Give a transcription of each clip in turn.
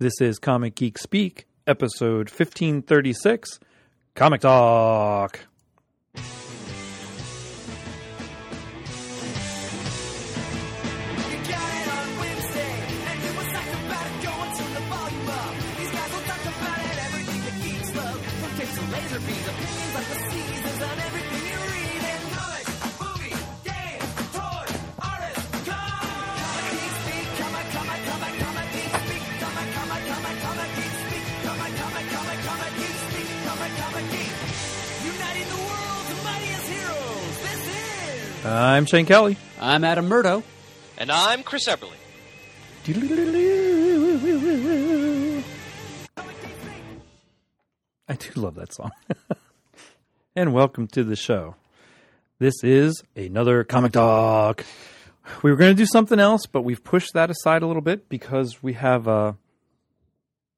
This is Comic Geek Speak, episode 1536, Comic Talk. I'm Shane Kelly. I'm Adam Murdo. And I'm Chris Eberly. I do love that song. And welcome to the show. This is another Comic Talk. We were going to do something else, but we've pushed that aside a little bit because we have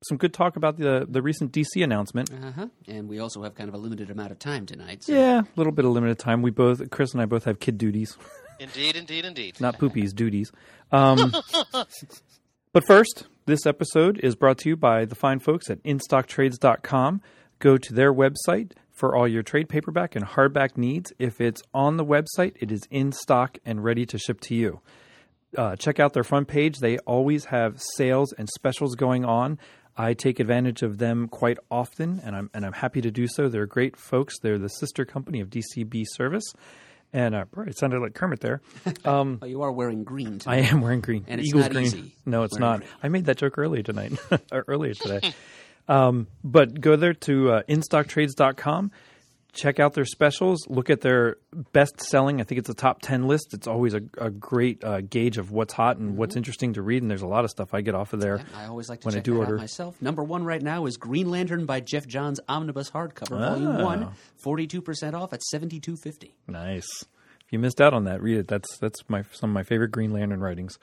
some good talk about the recent DC announcement. Uh-huh. And we also have kind of a limited amount of time tonight. So. Yeah, a little bit of limited time. We both, Chris and I both have kid duties. Indeed. Not poopies, duties. But first, this episode is brought to you by the fine folks at InStockTrades.com. Go to their website for all your trade paperback and hardback needs. If it's on the website, it is in stock and ready to ship to you. Check out their front page. They always have sales and specials going on. I take advantage of them quite often, and I'm happy to do so. They're great folks. They're the sister company of DCB Service, and it sounded like Kermit there. You are wearing green tonight. I am wearing green, and it's Eagles not green. Easy. No, it's not. Green. I made that joke earlier today. But go there to InStockTrades.com. Check out their specials. Look at their best-selling. I think it's a top 10 list. It's always a great gauge of what's hot and what's interesting to read, and there's a lot of stuff I get off of there. Yeah, I always like to check that out myself. Number one right now is Green Lantern by Jeff Johns Omnibus Hardcover, Volume 1, 42% off at $72.50. Nice. If you missed out on that, read it. That's some of my favorite Green Lantern writings.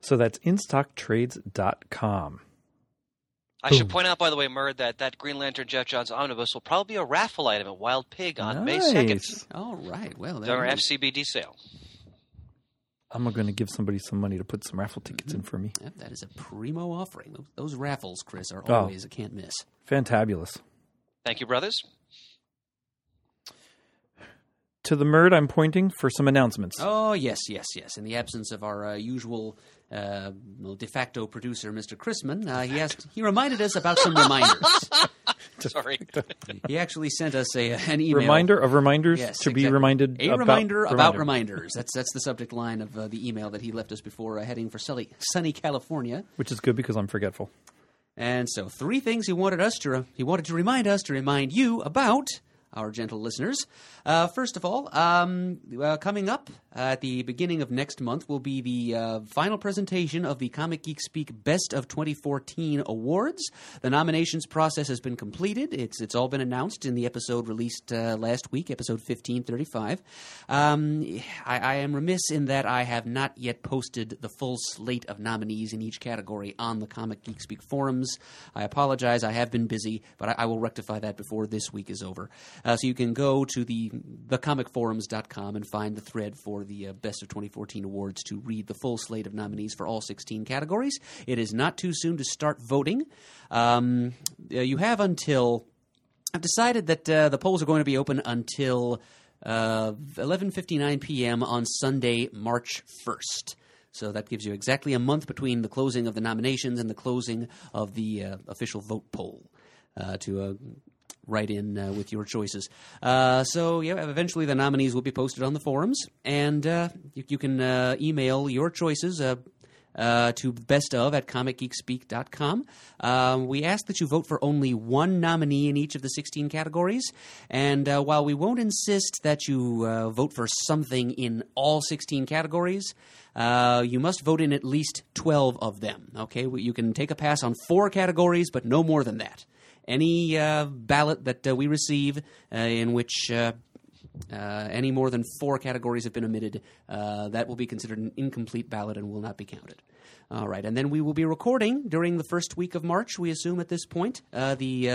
So that's InStockTrades.com. I should point out, by the way, Murd, that Green Lantern Jeff Johns Omnibus will probably be a raffle item at Wild Pig on May 2nd. All right. Well, there our FCBD sale. I'm going to give somebody some money to put some raffle tickets in for me. Yep, that is a primo offering. Those raffles, Chris, are always a can't miss. Fantabulous. Thank you, brothers. To the Murd, I'm pointing for some announcements. Oh, yes. In the absence of our usual... de facto producer, Mr. Chrisman, he reminded us about some reminders. Sorry. He actually sent us an email. Reminder of reminders to be reminded about. A reminder about reminders. That's the subject line of the email that he left us before heading for sunny California. Which is good because I'm forgetful. And so three things he wanted us to remind us to remind you about, our gentle listeners. First of all, coming up at the beginning of next month will be the final presentation of the Comic Geek Speak Best of 2014 Awards. The nominations process has been completed. It's all been announced in the episode released last week, episode 1535. I am remiss in that I have not yet posted the full slate of nominees in each category on the Comic Geek Speak forums. I apologize. I have been busy, but I will rectify that before this week is over. So you can go to thecomicforums.com and find the thread for the Best of 2014 Awards to read the full slate of nominees for all 16 categories. It is not too soon to start voting. You have until – I've decided that the polls are going to be open until 11:59 p.m. on Sunday, March 1st. So that gives you exactly a month between the closing of the nominations and the closing of the official vote poll to write in with your choices. Eventually the nominees will be posted on the forums, and you can email your choices to bestof@comicgeekspeak.com. We ask that you vote for only one nominee in each of the 16 categories, and while we won't insist that you vote for something in all 16 categories, you must vote in at least 12 of them. Okay, you can take a pass on 4 categories, but no more than that. Any ballot that we receive in which any more than 4 categories have been omitted, that will be considered an incomplete ballot and will not be counted. All right, and then we will be recording during the first week of March, we assume at this point, the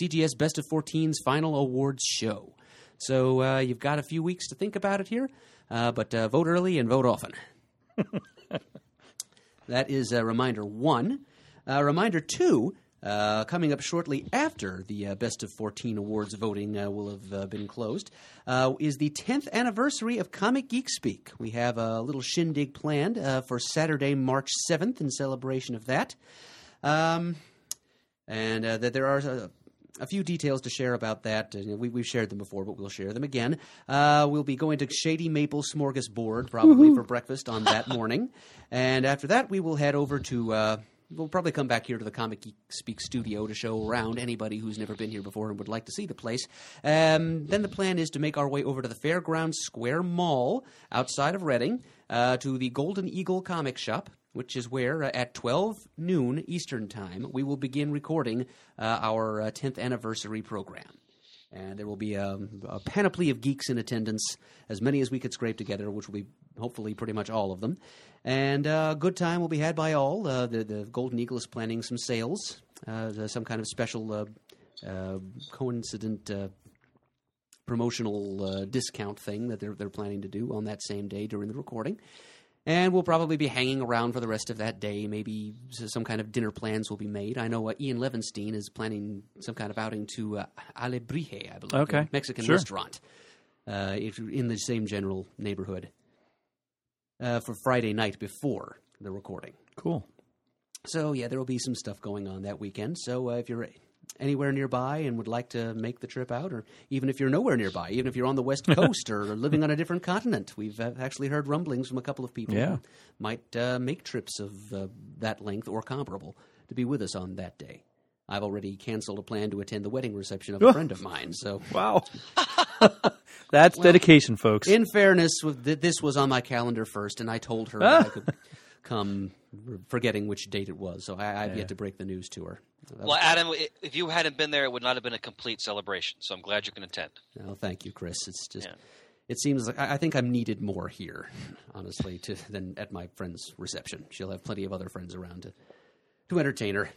CGS Best of 14's final awards show. So you've got a few weeks to think about it here, but vote early and vote often. That is reminder 1. Reminder, too, coming up shortly after the Best of 14 Awards voting will have been closed, is the 10th anniversary of Comic Geek Speak. We have a little shindig planned for Saturday, March 7th in celebration of that. And that there are a few details to share about that. We've shared them before, but we'll share them again. We'll be going to Shady Maple Smorgasbord probably for breakfast on that morning. And after that, we will head over to we'll probably come back here to the Comic Geek Speak studio to show around anybody who's never been here before and would like to see the place. Then the plan is to make our way over to the Fairgrounds Square Mall outside of Reading to the Golden Eagle Comic Shop, which is where, at 12 noon Eastern Time, we will begin recording our 10th anniversary program. And there will be a panoply of geeks in attendance, as many as we could scrape together, which will be hopefully pretty much all of them. And a good time will be had by all. The Golden Eagle is planning some sales, some kind of special coincident promotional discount thing that they're planning to do on that same day during the recording. And we'll probably be hanging around for the rest of that day. Maybe some kind of dinner plans will be made. I know Ian Levenstein is planning some kind of outing to Alebrije, I believe, a Mexican restaurant in the same general neighborhood for Friday night before the recording. Cool. So, yeah, there will be some stuff going on that weekend. So if you're anywhere nearby and would like to make the trip out, or even if you're nowhere nearby, even if you're on the West Coast or living on a different continent. We've actually heard rumblings from a couple of people who might make trips of that length or comparable to be with us on that day. I've already canceled a plan to attend the wedding reception of a friend of mine. So wow. That's dedication, folks. In fairness, this was on my calendar first, and I told her that I could come, forgetting which date it was. So I've yet to break the news to her. Well, Adam, if you hadn't been there, it would not have been a complete celebration. So I'm glad you can attend. Oh, thank you, Chris. It's just it seems like I think I'm needed more here, honestly, than at my friend's reception. She'll have plenty of other friends around to entertain her.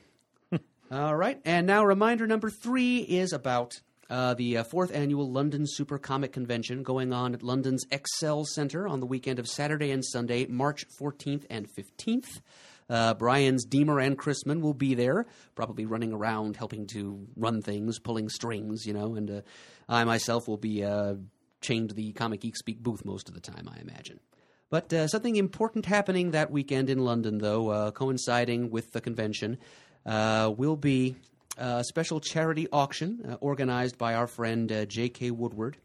All right. And now reminder number 3 is about the 4th annual London Super Comic Convention going on at London's Excel Center on the weekend of Saturday and Sunday, March 14th and 15th. Brian's Deemer and Chrisman will be there, probably running around, helping to run things, pulling strings, you know, and I myself will be chained to the Comic Geek Speak booth most of the time, I imagine. But something important happening that weekend in London, though, coinciding with the convention, will be a special charity auction organized by our friend J.K. Woodward.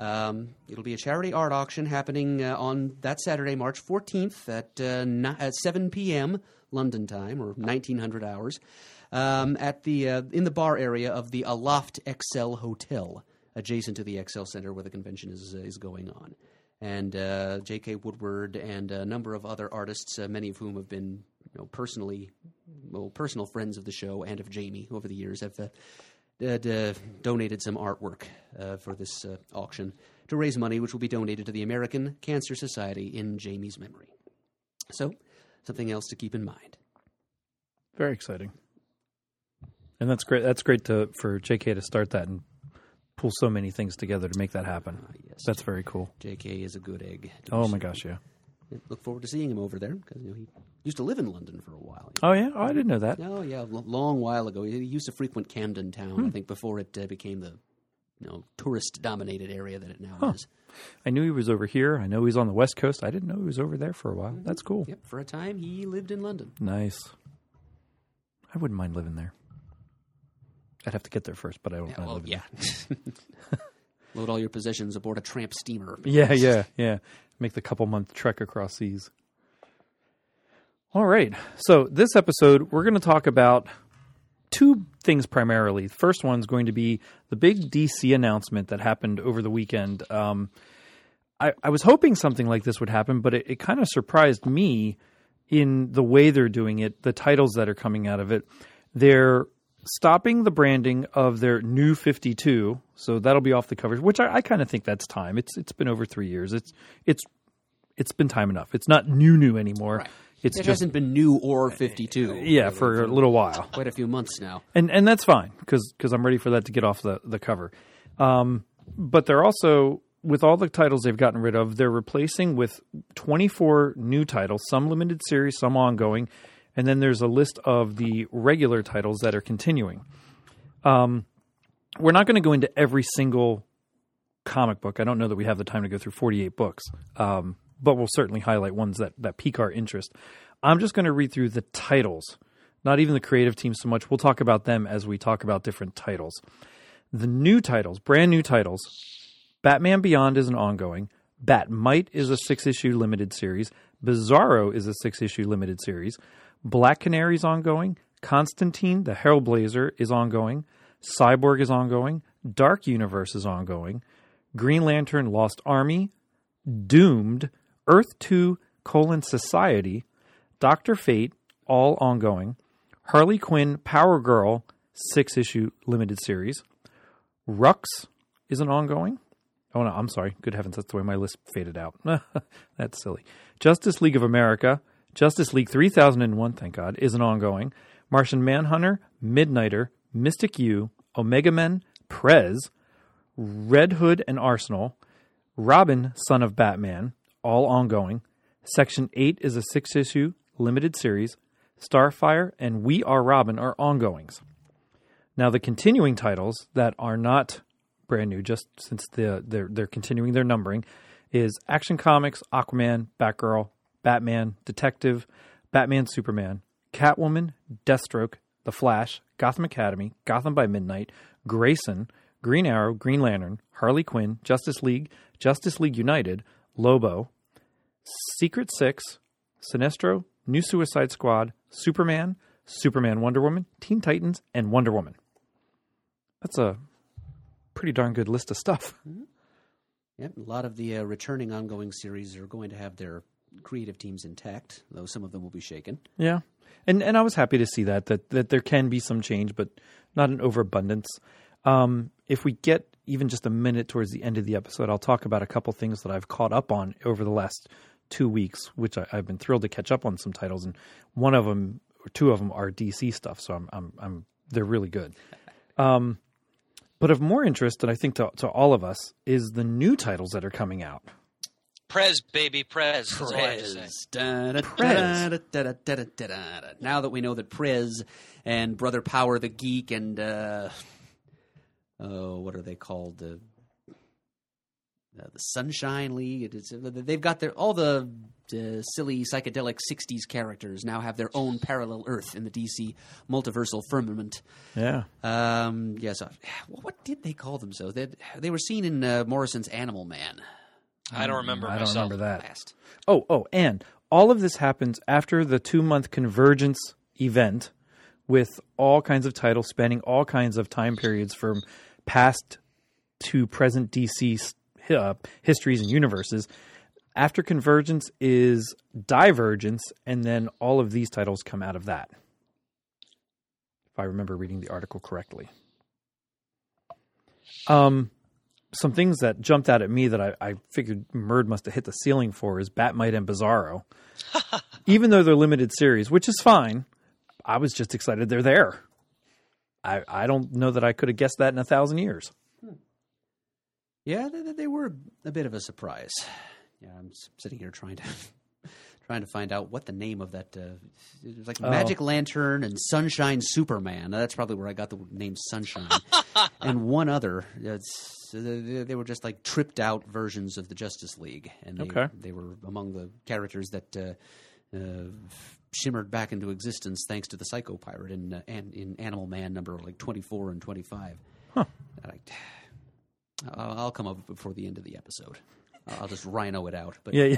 It'll be a charity art auction happening on that Saturday, March 14th at 7 p.m. London time, or 1900 hours, at the in the bar area of the Aloft Excel Hotel, adjacent to the Excel Center where the convention is going on. And J.K. Woodward and a number of other artists, many of whom have been personal friends of the show and of Jamie over the years, have donated some artwork for this auction to raise money, which will be donated to the American Cancer Society in Jamie's memory. So, something else to keep in mind. Very exciting, and that's great. That's great for JK to start that and pull so many things together to make that happen. Yes, that's very cool. JK is a good egg. Oh my gosh, yeah. Look forward to seeing him over there because he used to live in London for a while. Oh, yeah? Oh, I didn't know that. Oh, yeah, a long while ago. He used to frequent Camden Town, I think, before it became the tourist-dominated area that it now is. I knew he was over here. I know he's on the West Coast. I didn't know he was over there for a while. That's cool. Yep, for a time he lived in London. Nice. I wouldn't mind living there. I'd have to get there first, but I don't mind living there. Load all your possessions aboard a tramp steamer. Yeah. Make the couple-month trek across seas. All right. So this episode, we're going to talk about two things primarily. The first one's going to be the big DC announcement that happened over the weekend. I was hoping something like this would happen, but it kind of surprised me in the way they're doing it, the titles that are coming out of it. They're stopping the branding of their new 52, so that'll be off the covers, which I kind of think that's time. It's been over 3 years. It's been time enough. It's not new anymore. Right. It hasn't been new or 52. Yeah, for a little while. Quite a few months now. And that's fine because I'm ready for that to get off the cover. But they're also, with all the titles they've gotten rid of, they're replacing with 24 new titles, some limited series, some ongoing, And then there's a list of the regular titles that are continuing. We're not going to go into every single comic book. I don't know that we have the time to go through 48 books, but we'll certainly highlight ones that pique our interest. I'm just going to read through the titles, not even the creative team so much. We'll talk about them as we talk about different titles. The new titles, brand new titles, Batman Beyond is an ongoing, Batmite is a 6-issue limited series, Bizarro is a 6-issue limited series, Black Canary is ongoing, Constantine the Hellblazer is ongoing, Cyborg is ongoing, Dark Universe is ongoing, Green Lantern Lost Army, Doomed, Earth 2, Society, Dr. Fate, all ongoing, Harley Quinn, Power Girl, 6-issue limited series, Rux is an ongoing. Oh, no, I'm sorry. Good heavens, that's the way my list faded out. That's silly. Justice League of America, Justice League 3001, thank God, is an ongoing. Martian Manhunter, Midnighter, Mystic U, Omega Men, Prez, Red Hood and Arsenal, Robin, Son of Batman, all ongoing. Section 8 is a 6-issue limited series. Starfire and We Are Robin are ongoings. Now, the continuing titles that are not brand new, just since they're continuing their numbering, is Action Comics, Aquaman, Batgirl, Batman, Detective, Batman, Superman, Catwoman, Deathstroke, The Flash, Gotham Academy, Gotham by Midnight, Grayson, Green Arrow, Green Lantern, Harley Quinn, Justice League United, Lobo, Secret Six, Sinestro, New Suicide Squad, Superman, Wonder Woman, Teen Titans, and Wonder Woman. That's a pretty darn good list of stuff. Mm-hmm. Yep, a lot of the returning ongoing series are going to have their creative teams intact, though some of them will be shaken. Yeah, and I was happy to see that there can be some change, but not an overabundance. If we get even just a minute towards the end of the episode, I'll talk about a couple things that I've caught up on over the last 2 weeks, which I've been thrilled to catch up on some titles, and one of them or two of them are DC stuff, so they're really good. But of more interest, and I think to all of us, is the new titles that are coming out. Prez, baby, Prez. Prez. Da, da, Prez. Da, da, da, da, da, da, da. Now that we know that Prez and Brother Power the Geek and what are they called? The Sunshine League. They've got all the silly psychedelic 60s characters now have their own parallel Earth in the DC multiversal firmament. Yeah. Yes. What did they call them? So they were seen in Morrison's Animal Man. I don't remember. I don't remember that. Oh, and all of this happens after the 2-month Convergence event, with all kinds of titles spanning all kinds of time periods from past to present DC histories and universes. After Convergence is Divergence, and then all of these titles come out of that, if I remember reading the article correctly. Some things that jumped out at me that I figured Merd must have hit the ceiling for is Batmite and Bizarro. Even though they're limited series, which is fine, I was just excited they're there. I don't know that I could have guessed that in 1,000 years. Yeah, they were a bit of a surprise. Yeah, I'm sitting here trying to find out what the name of that it was like Magic Lantern and Sunshine Superman. That's probably where I got the name Sunshine. And one other. They were just like tripped out versions of the Justice League, and they were among the characters that shimmered back into existence thanks to the Psycho Pirate and in Animal Man number like 24 and 25. Huh. I'll come up before the end of the episode. I'll just rhino it out. But yeah.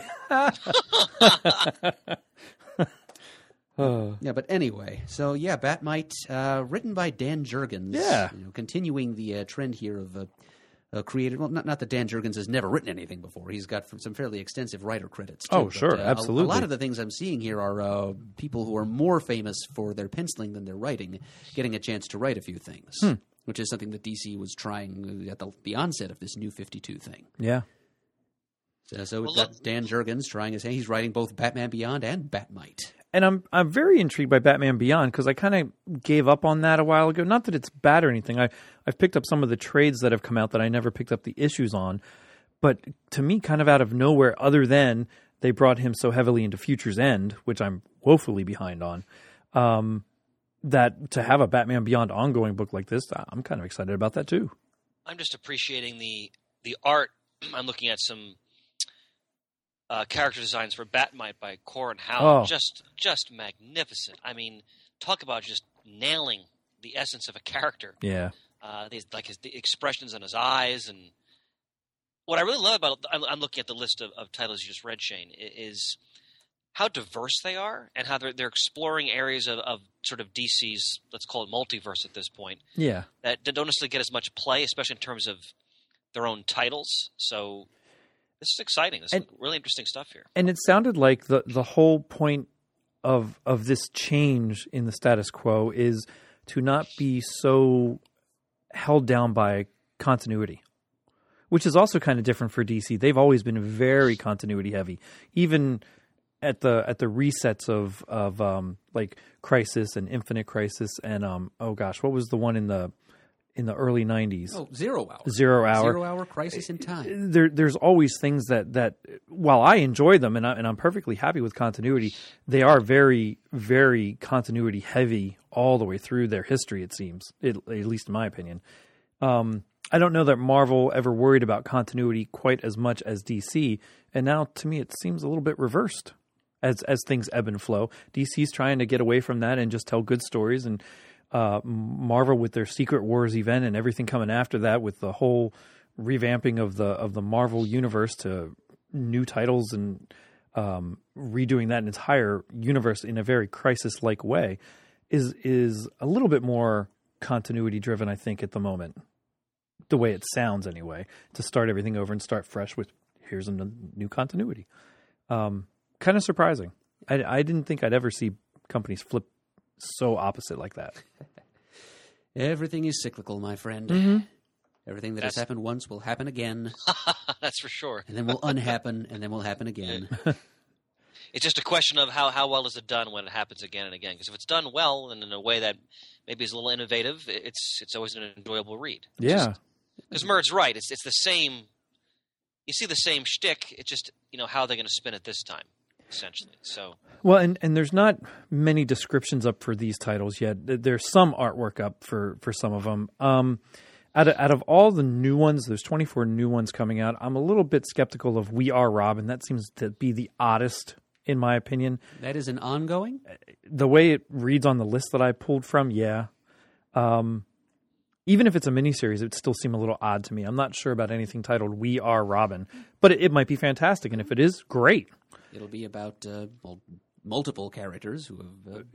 Yeah, but anyway. So, yeah, Batmite, written by Dan Jurgens. Yeah. Continuing the trend here of created – well, not that Dan Jurgens has never written anything before. He's got some fairly extensive writer credits too. Oh, sure. But, absolutely. A lot of the things I'm seeing here are people who are more famous for their penciling than their writing getting a chance to write a few things. Hmm. Which is something that DC was trying at the onset of this new 52 thing. Yeah. Dan Jurgens trying his hand. He's writing both Batman Beyond and Batmite. And I'm very intrigued by Batman Beyond because I kind of gave up on that a while ago. Not that it's bad or anything. I've picked up some of the trades that have come out that I never picked up the issues on. But to me, kind of out of nowhere, other than they brought him so heavily into Future's End, which I'm woefully behind on, that to have a Batman Beyond ongoing book like this, I'm kind of excited about that too. I'm just appreciating the art. I'm looking at some character designs for Batmite by Corin Howell. Oh. Just magnificent. I mean, talk about just nailing the essence of a character. Yeah. These, like the expressions on his eyes, and what I really love about it, I'm looking at the list of titles you just read, Shane, is how diverse they are and how they're exploring areas of sort of DC's, let's call it multiverse at this point. Yeah. That don't necessarily get as much play, especially in terms of their own titles. So this is exciting. This is really interesting stuff here. And it sounded like the whole point of this change in the status quo is to not be so held down by continuity, which is also kind of different for DC. They've always been very continuity heavy, even at the resets of like Crisis and Infinite Crisis and what was the one in the early 90s? Oh, Zero Hour. 0 Hour, Crisis in Time. There's always things that while I enjoy them and I'm perfectly happy with continuity, they are very, very continuity heavy all the way through their history, it seems, at least in my opinion. I don't know that Marvel ever worried about continuity quite as much as DC, and now to me it seems a little bit reversed as things ebb and flow. DC's trying to get away from that and just tell good stories, and Marvel with their Secret Wars event and everything coming after that with the whole revamping of the Marvel universe to new titles and redoing that entire universe in a very Crisis-like way is a little bit more continuity-driven, I think, at the moment. The way it sounds anyway, to start everything over and start fresh with here's a new continuity. Kind of surprising. I didn't think I'd ever see companies flip so opposite like that. Everything is cyclical, my friend. Mm-hmm. Everything that has happened once will happen again. That's for sure. And then will unhappen, and then will happen again. It's just a question of how well is it done when it happens again and again. Because if it's done well and in a way that maybe is a little innovative, it's always an enjoyable read. Yeah. Because Merd's right. It's the same. You see the same shtick. It's just, how they're going to spin it this time, essentially. So well, and there's not many descriptions up for these titles yet. There's some artwork up for some of them. Out of all the new ones, there's 24 new ones coming out. I'm a little bit skeptical of We Are Robin. That seems to be the oddest, in my opinion. That is an ongoing? The way it reads on the list that I pulled from, yeah. Even if it's a miniseries, it would still seem a little odd to me. I'm not sure about anything titled We Are Robin, but it might be fantastic, and if it is, great. It'll be about multiple characters who have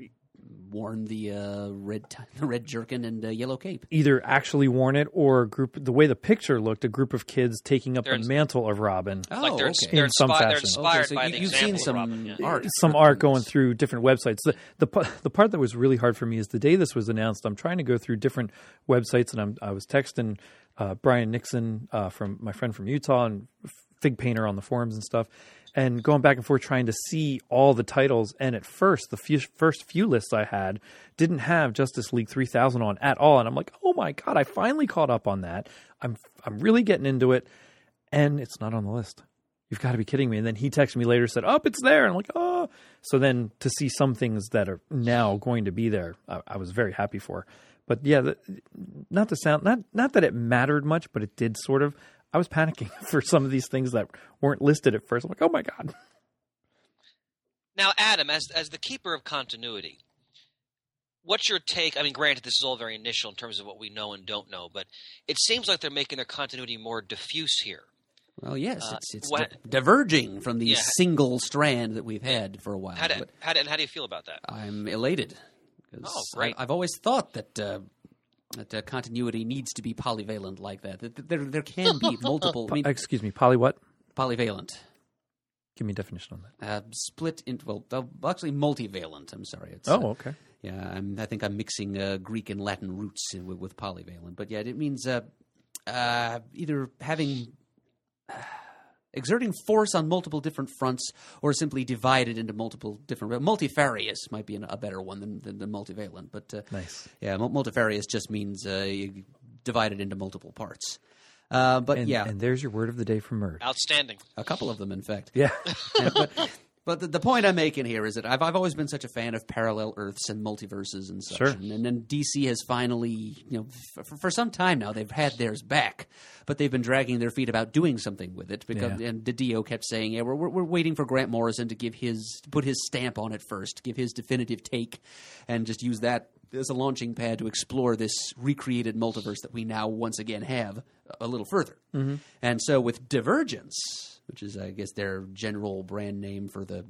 worn the red jerkin and yellow cape. Either actually worn it or the way the picture looked, a group of kids taking up the mantle of Robin. Oh, like They're inspired by the example of Robin. You've seen some art. Some art going through different websites. The part that was really hard for me is the day this was announced, I'm trying to go through different websites, and I was texting Brian Nixon, from my friend from Utah, and Fig Painter on the forums and stuff, and going back and forth trying to see all the titles. And at first, the first few lists I had didn't have Justice League 3000 on at all. And I'm like, oh my God, I finally caught up on that. I'm really getting into it. And it's not on the list. You've got to be kidding me. And then he texted me later, said, oh, it's there. And I'm like, oh. So then to see some things that are now going to be there, I was very happy for. But yeah, not that it mattered much, but it did sort of. I was panicking for some of these things that weren't listed at first. I'm like, oh my God. Now, Adam, as the keeper of continuity, what's your take? I mean, granted, this is all very initial in terms of what we know and don't know, but it seems like they're making their continuity more diffuse here. Well, yes, diverging from the single strand that we've had for a while. How do you feel about that? I'm elated. Oh, great. I've always thought that that continuity needs to be polyvalent like that. There can be multiple... excuse me, poly what? Polyvalent. Give me a definition on that. Split into... Well, actually multivalent, I'm sorry. It's, okay. Yeah, I think I'm mixing Greek and Latin roots with polyvalent. But yeah, it means either having... exerting force on multiple different fronts, or simply divided into multiple different – multifarious might be a better one than multivalent. But, nice. Yeah, multifarious just means divided into multiple parts. And there's your word of the day from Murd. Outstanding. A couple of them, in fact. Yeah. But the point I'm making here is that I've always been such a fan of parallel Earths and multiverses and such. Sure. And then DC has finally, for some time now, they've had theirs back, but they've been dragging their feet about doing something with it. Because, and the DO kept saying, we're waiting for Grant Morrison to put his stamp on it first, give his definitive take, and just use that as a launching pad to explore this recreated multiverse that we now once again have a little further. Mm-hmm. And so with Divergence, which is, I guess, their general brand name for the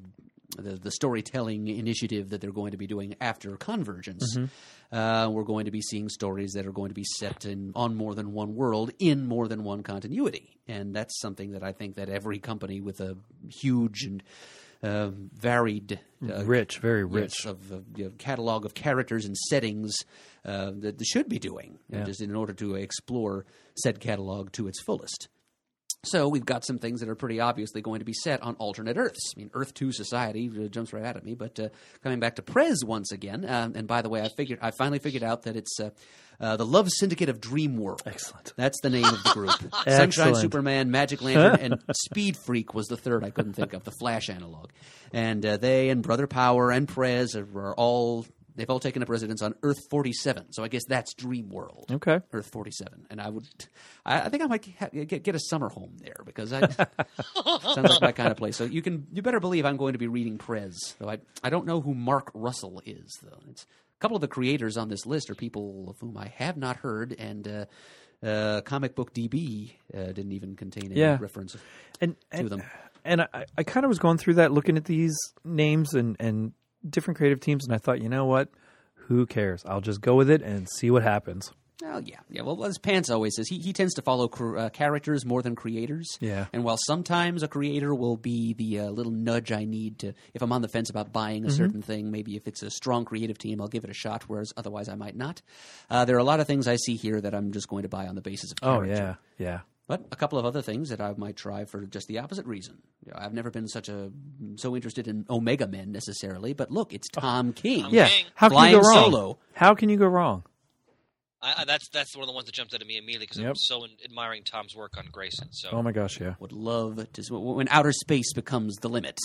storytelling initiative that they're going to be doing after Convergence. Mm-hmm. We're going to be seeing stories that are going to be set on more than one world in more than one continuity. And that's something that I think that every company with a huge and varied rich catalog of characters and settings that they should be doing just in order to explore said catalog to its fullest. So we've got some things that are pretty obviously going to be set on alternate Earths. I mean, Earth 2 society jumps right out at me. But coming back to Prez once again, and by the way, I finally figured out that it's the Love Syndicate of Dream World. Excellent. That's the name of the group. Sunshine, Superman, Magic Lantern, and Speed Freak was the third I couldn't think of, the Flash analog. And they and Brother Power and Prez are all – they've all taken up residence on Earth 47, so I guess that's Dream World. Okay, Earth 47, and I think I might get a summer home there because sounds like my kind of place. So you better believe I'm going to be reading Prez. Though I don't know who Mark Russell is though. A couple of the creators on this list are people of whom I have not heard, and Comic Book DB didn't even contain any reference to them. And I kind of was going through that, looking at these names and different creative teams, and I thought, you know what? Who cares? I'll just go with it and see what happens. Oh, yeah. Yeah, well, as Pants always says, he tends to follow characters more than creators. Yeah. And while sometimes a creator will be the little nudge I need to – if I'm on the fence about buying a certain thing, maybe if it's a strong creative team, I'll give it a shot, whereas otherwise I might not. There are a lot of things I see here that I'm just going to buy on the basis of character. Oh, yeah. But a couple of other things that I might try for just the opposite reason. I've never been so interested in Omega Men necessarily, but look, it's Tom King. Tom King. How can you go wrong? Solo. How can you go wrong? That's one of the ones that jumped out at me immediately because I'm so admiring Tom's work on Grayson. So. Oh my gosh, yeah. Would love to – when outer space becomes the limit,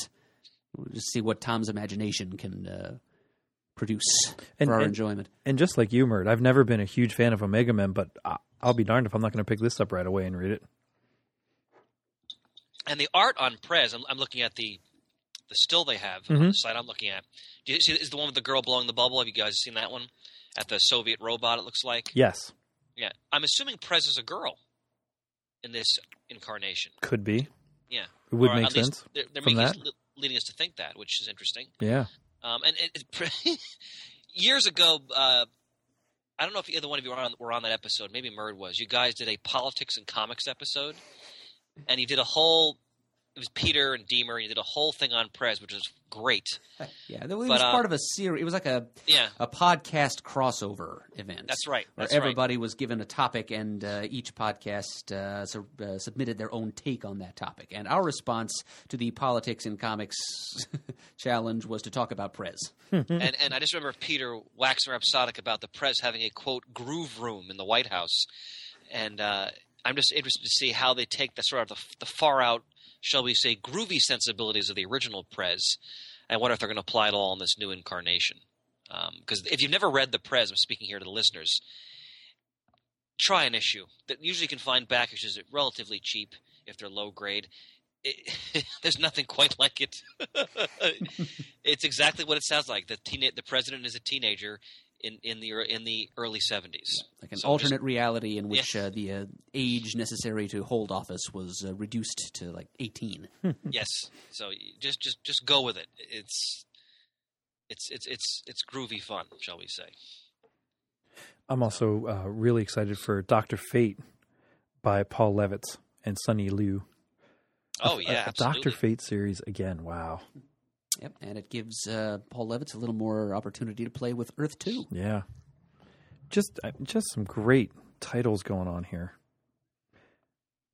we'll just see what Tom's imagination can produce for our enjoyment. And just like you, Mert, I've never been a huge fan of Omega Men, but I'll be darned if I'm not going to pick this up right away and read it. And the art on Prez, I'm looking at the still they have on the site I'm looking at. Do you see, is the one with the girl blowing the bubble? Have you guys seen that one? At the Soviet robot, it looks like. Yes. Yeah. I'm assuming Prez is a girl in this incarnation. Could be. Yeah. It would make sense. They're making us, leading us to think that, which is interesting. Yeah. And it, years ago I don't know if either one of you were on that episode. Maybe Murd was. You guys did a politics and comics episode, and you did a whole – it was Peter and Deemer, and you did a whole thing on Prez, which was great. Yeah, it was part of a series. It was like a podcast crossover event. That's right. Where everybody was given a topic, and each podcast submitted their own take on that topic. And our response to the politics and comics challenge was to talk about Prez. and I just remember Peter waxing rhapsodic about the Prez having a, quote, groove room in the White House. And I'm just interested to see how they take the sort of the far out, shall we say, groovy sensibilities of the original Prez. I wonder if they're going to apply it all in this new incarnation. Because if you've never read the Prez, I'm speaking here to the listeners, try an issue. Usually you can find back issues at relatively cheap if they're low grade. There's nothing quite like it. It's exactly what it sounds like. The president is a teenager in the early 70s. Like an alternate reality in which the age necessary to hold office was reduced to like 18. Yes. So just go with it. It's groovy fun, shall we say. I'm also really excited for Dr. Fate by Paul Levitz and Sonny Liu. Oh, yeah, absolutely. Dr. Fate series again. Wow. Yep, and it gives Paul Levitz a little more opportunity to play with Earth 2. Yeah. Just some great titles going on here.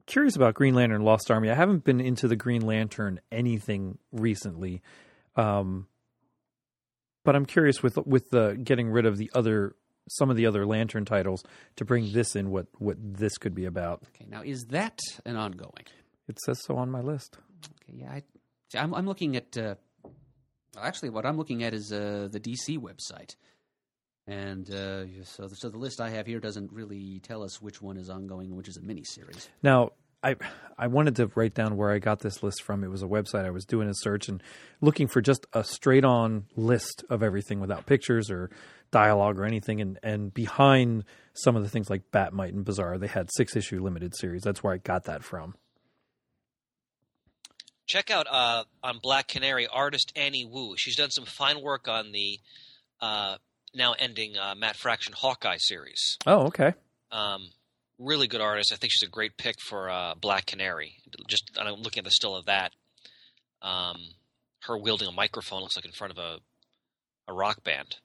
Curious about Green Lantern Lost Army. I haven't been into the Green Lantern anything recently. But I'm curious with the getting rid of the other some of the other Lantern titles to bring this in, what this could be about. Okay, now is that an ongoing? It says so on my list. Okay, yeah, I'm looking at actually what I'm looking at is the DC website, and so the list I have here doesn't really tell us which one is ongoing and which is a miniseries. Now, I wanted to write down where I got this list from. It was a website. I was doing a search and looking for just a straight-on list of everything without pictures or dialogue or anything. And behind some of the things like Batmite and Bizarro, they had 6-issue limited series. That's where I got that from. Check out on Black Canary artist Annie Wu. She's done some fine work on the now-ending Matt Fraction Hawkeye series. Oh, okay. Really good artist. I think she's a great pick for Black Canary. Just I'm looking at the still of that. Her wielding a microphone looks like in front of a rock band.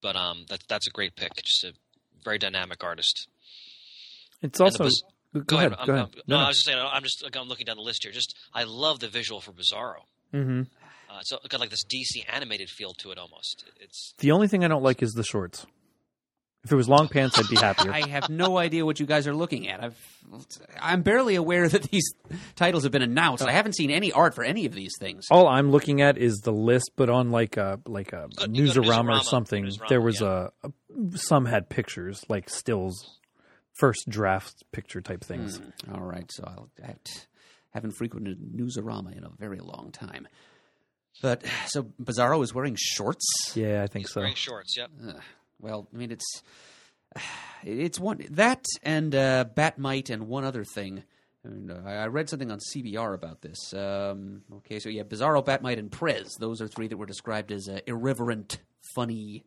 But that's a great pick. Just a very dynamic artist. It's also go ahead. No, I was just saying. I'm looking down the list here. Just I love the visual for Bizarro. Mm-hmm. So it's got like this DC animated feel to it almost. It's the only thing I don't like is the shorts. If it was long pants, I'd be happier. I have no idea what you guys are looking at. I'm barely aware that these titles have been announced. I haven't seen any art for any of these things. All I'm looking at is the list, but on like a Newsarama or something, there was some had pictures, like stills, first draft picture type things. All right, so I haven't frequented Newsarama in a very long time. But so Bizarro is wearing shorts? Yeah, I think so. He's wearing shorts, yep. Well, I mean, it's one that and Batmite and one other thing. I mean, I read something on CBR about this. Okay, so yeah, Bizarro, Batmite, and Prez. Those are three that were described as irreverent, funny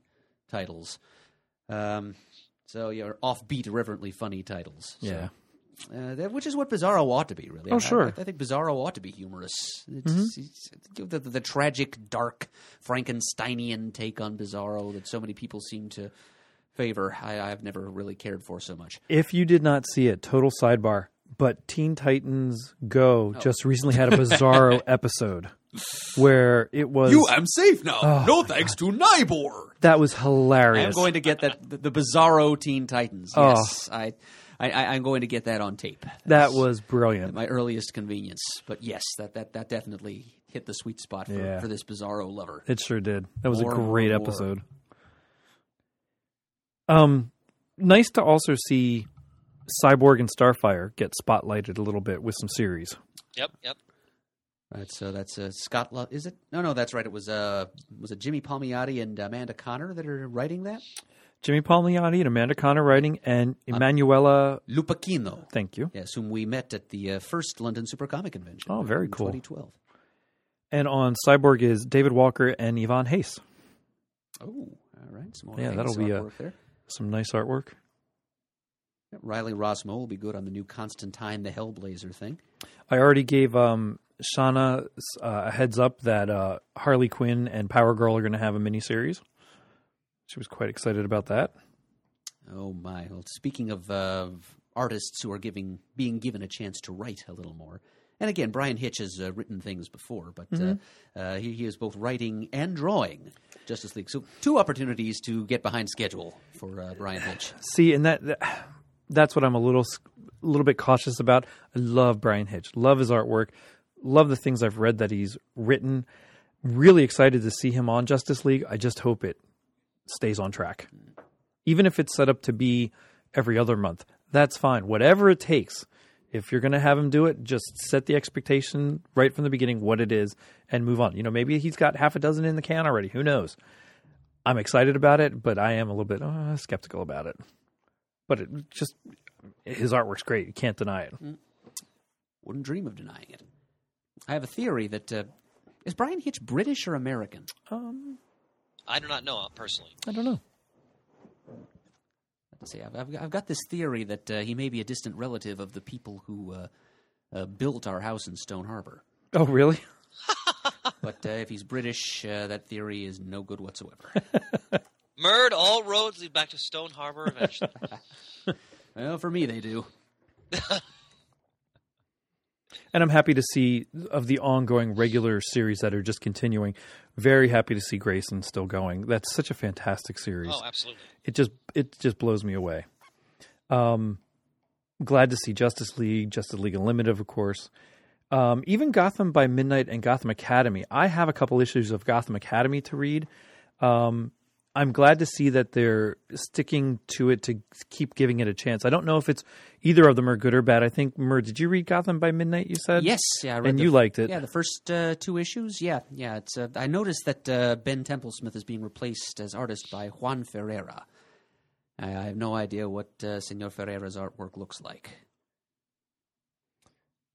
titles. So yeah, offbeat, irreverently funny titles. So, yeah. Which is what Bizarro ought to be, really. Oh, sure. I think Bizarro ought to be humorous. The tragic, dark, Frankensteinian take on Bizarro that so many people seem to favor, I've never really cared for so much. If you did not see it, total sidebar, but Teen Titans Go just recently had a Bizarro episode where it was... You, I'm safe now. Oh, no thanks God. To Nibor. That was hilarious. I'm going to get that the Bizarro Teen Titans. Yes, oh. I'm going to get that on tape. That was brilliant. My earliest convenience. But yes, that definitely hit the sweet spot for this Bizarro lover. It sure did. That was a great episode. Nice to also see Cyborg and Starfire get spotlighted a little bit with some series. Yep. Right, so that's Scott Love. Is it? No, that's right. It was Jimmy Palmiotti and Amanda Connor that are writing that? Jimmy Palmiotti and Amanda Connor writing, and Emanuela Lupacchino. Thank you. Yes, whom we met at the first London Supercomic Convention. Oh, very cool. 2012. And on Cyborg is David Walker and Yvonne Hayes. Oh, all right. Some nice artwork. Yeah, Riley Rossmo will be good on the new Constantine the Hellblazer thing. I already gave Shauna a heads up that Harley Quinn and Power Girl are going to have a miniseries. She was quite excited about that. Oh, my. Well, speaking of artists who are being given a chance to write a little more. And again, Brian Hitch has written things before, but he is both writing and drawing Justice League. So two opportunities to get behind schedule for Brian Hitch. See, and that's what I'm a little bit cautious about. I love Brian Hitch. Love his artwork. Love the things I've read that he's written. Really excited to see him on Justice League. I just hope it stays on track. Even if it's set up to be every other month, that's fine. Whatever it takes, if you're going to have him do it, just set the expectation right from the beginning what it is and move on. You know, maybe he's got half a dozen in the can already. Who knows? I'm excited about it, but I am a little bit skeptical about it. But his artwork's great. You can't deny it. Wouldn't dream of denying it. I have a theory that is Brian Hitch British or American? I do not know, personally. I don't know. Let's see. I've got this theory that he may be a distant relative of the people who built our house in Stone Harbor. Oh, really? But if he's British, that theory is no good whatsoever. Murd, all roads lead back to Stone Harbor eventually. Well, for me, they do. And I'm happy to see, of the ongoing regular series that are just continuing, very happy to see Grayson still going. That's such a fantastic series. Oh, absolutely. It just blows me away. Glad to see Justice League Unlimited, of course. Even Gotham by Midnight and Gotham Academy. I have a couple issues of Gotham Academy to read. I'm glad to see that they're sticking to it to keep giving it a chance. I don't know if it's either of them are good or bad. I think, Mur, did you read Gotham by Midnight, you said? Yes. Yeah, I read and you liked it. Yeah, the first two issues. Yeah. It's. I noticed that Ben Templesmith is being replaced as artist by Juan Ferreira. I have no idea what Senor Ferreira's artwork looks like.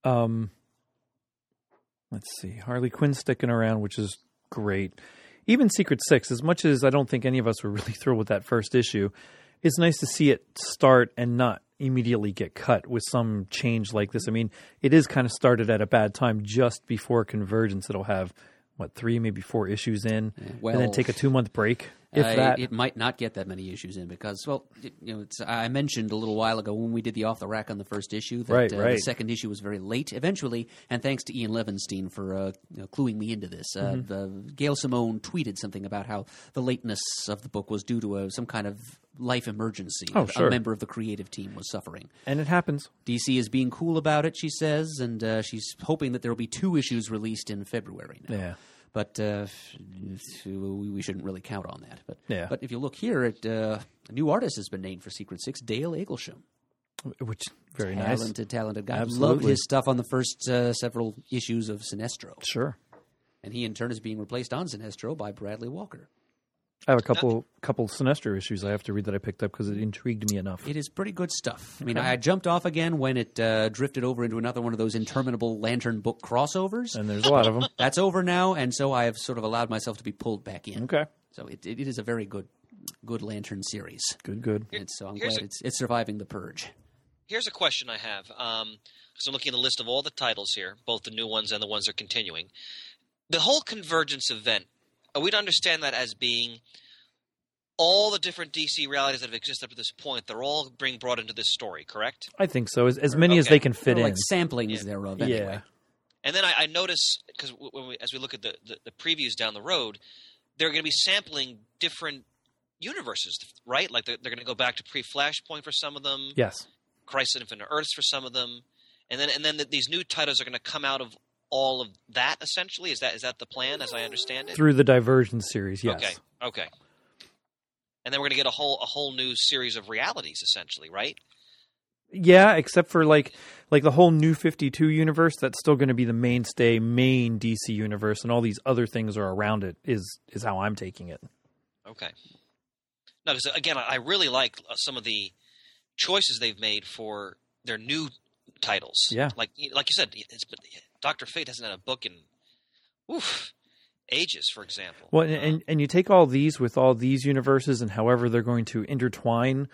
Let's see. Harley Quinn sticking around, which is great. Even Secret Six, as much as I don't think any of us were really thrilled with that first issue, it's nice to see it start and not immediately get cut with some change like this. I mean, it is kind of started at a bad time just before Convergence. It'll have, what, 3, maybe 4 issues in, well, and then take a 2-month break, if that. It might not get that many issues in because, well, it's, I mentioned a little while ago when we did the Off the Rack on the first issue that the second issue was very late eventually, and thanks to Ian Levenstein for cluing me into this. Gail Simone tweeted something about how the lateness of the book was due to some kind of life emergency. A member of the creative team was suffering. And it happens. DC is being cool about it, she says, and she's hoping that there will be 2 issues released in February now. Yeah. But we shouldn't really count on that. But if you look here, a new artist has been named for Secret Six, Dale Eaglesham. Which, very nice. Talented guy. Absolutely. Loved his stuff on the first several issues of Sinestro. Sure. And he, in turn, is being replaced on Sinestro by Bradley Walker. I have a couple Sinestro issues I have to read that I picked up because it intrigued me enough. It is pretty good stuff. I mean, I jumped off again when it drifted over into another one of those interminable Lantern book crossovers. And there's a lot of them. That's over now, and so I have sort of allowed myself to be pulled back in. Okay. So it is a very good Lantern series. Good. And so I'm glad it's surviving the purge. Here's a question I have, because I'm looking at the list of all the titles here, both the new ones and the ones that are continuing. The whole Convergence event, we'd understand that as being all the different DC realities that have existed up to this point. They're all being brought into this story, correct? I think so. As many as they can fit in. Like samplings thereof, anyway. And then I notice, because as we look at the previews down the road, they're going to be sampling different universes, right? Like they're going to go back to pre-Flashpoint for some of them. Yes. Crisis on Infinite Earths for some of them. And then these new titles are going to come out of all of that, essentially? Is that the plan, as I understand it? Through the Divergent series, yes. Okay. And then we're going to get a whole new series of realities, essentially, right? Yeah, except for like the whole new 52 universe, that's still going to be the main DC universe, and all these other things are around it, is how I'm taking it. Okay. Now, again, I really like some of the choices they've made for their new titles. Yeah. Like you said, it's been... Dr. Fate hasn't had a book in ages, for example. Well, and you take all these with all these universes and however they're going to intertwine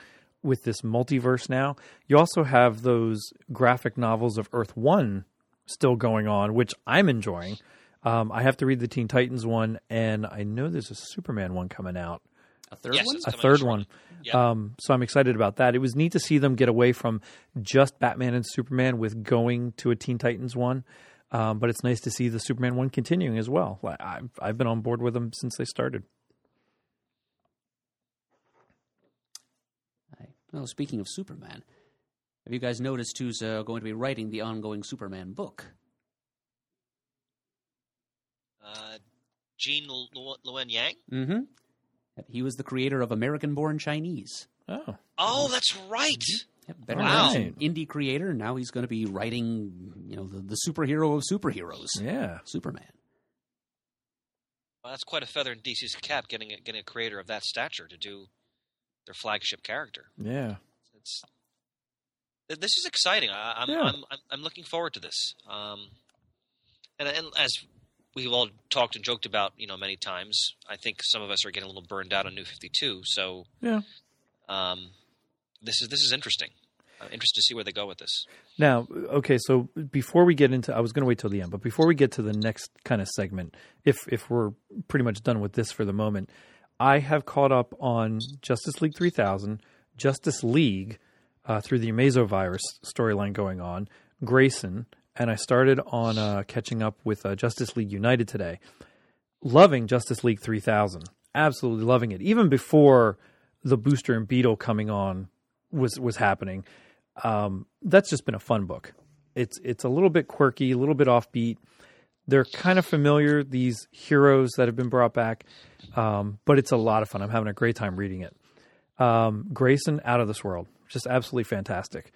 with this multiverse now. You also have those graphic novels of Earth 1 still going on, which I'm enjoying. I have to read the Teen Titans one, and I know there's a Superman one coming out. A third one? A third one. Yep. So I'm excited about that. It was neat to see them get away from just Batman and Superman with going to a Teen Titans one. But it's nice to see the Superman one continuing as well. I've been on board with them since they started. Well, speaking of Superman, have you guys noticed who's going to be writing the ongoing Superman book? Gene Luen Yang? Mm-hmm. He was the creator of American-Born Chinese. Oh, that's right. Mm-hmm. Wow. An indie creator. Now he's going to be writing, the superhero of superheroes. Yeah. Superman. Well, that's quite a feather in DC's cap, getting a creator of that stature to do their flagship character. Yeah. This is exciting. I'm looking forward to this. And as we've all talked and joked about, many times, I think some of us are getting a little burned out on New 52. So yeah. This is interesting. I'm interested to see where they go with this. Now, okay, so before we get into – I was going to wait till the end, but before we get to the next kind of segment, if we're pretty much done with this for the moment, I have caught up on Justice League 3000, Justice League through the Amazovirus storyline going on, Grayson, and I started on catching up with Justice League United today. Loving Justice League 3000. Absolutely loving it. Even before the Booster and Beetle coming on was happening. That's just been a fun book. It's a little bit quirky, a little bit offbeat. They're kind of familiar, these heroes that have been brought back, but it's a lot of fun. I'm having a great time reading it. Grayson, out of this world. Just absolutely fantastic.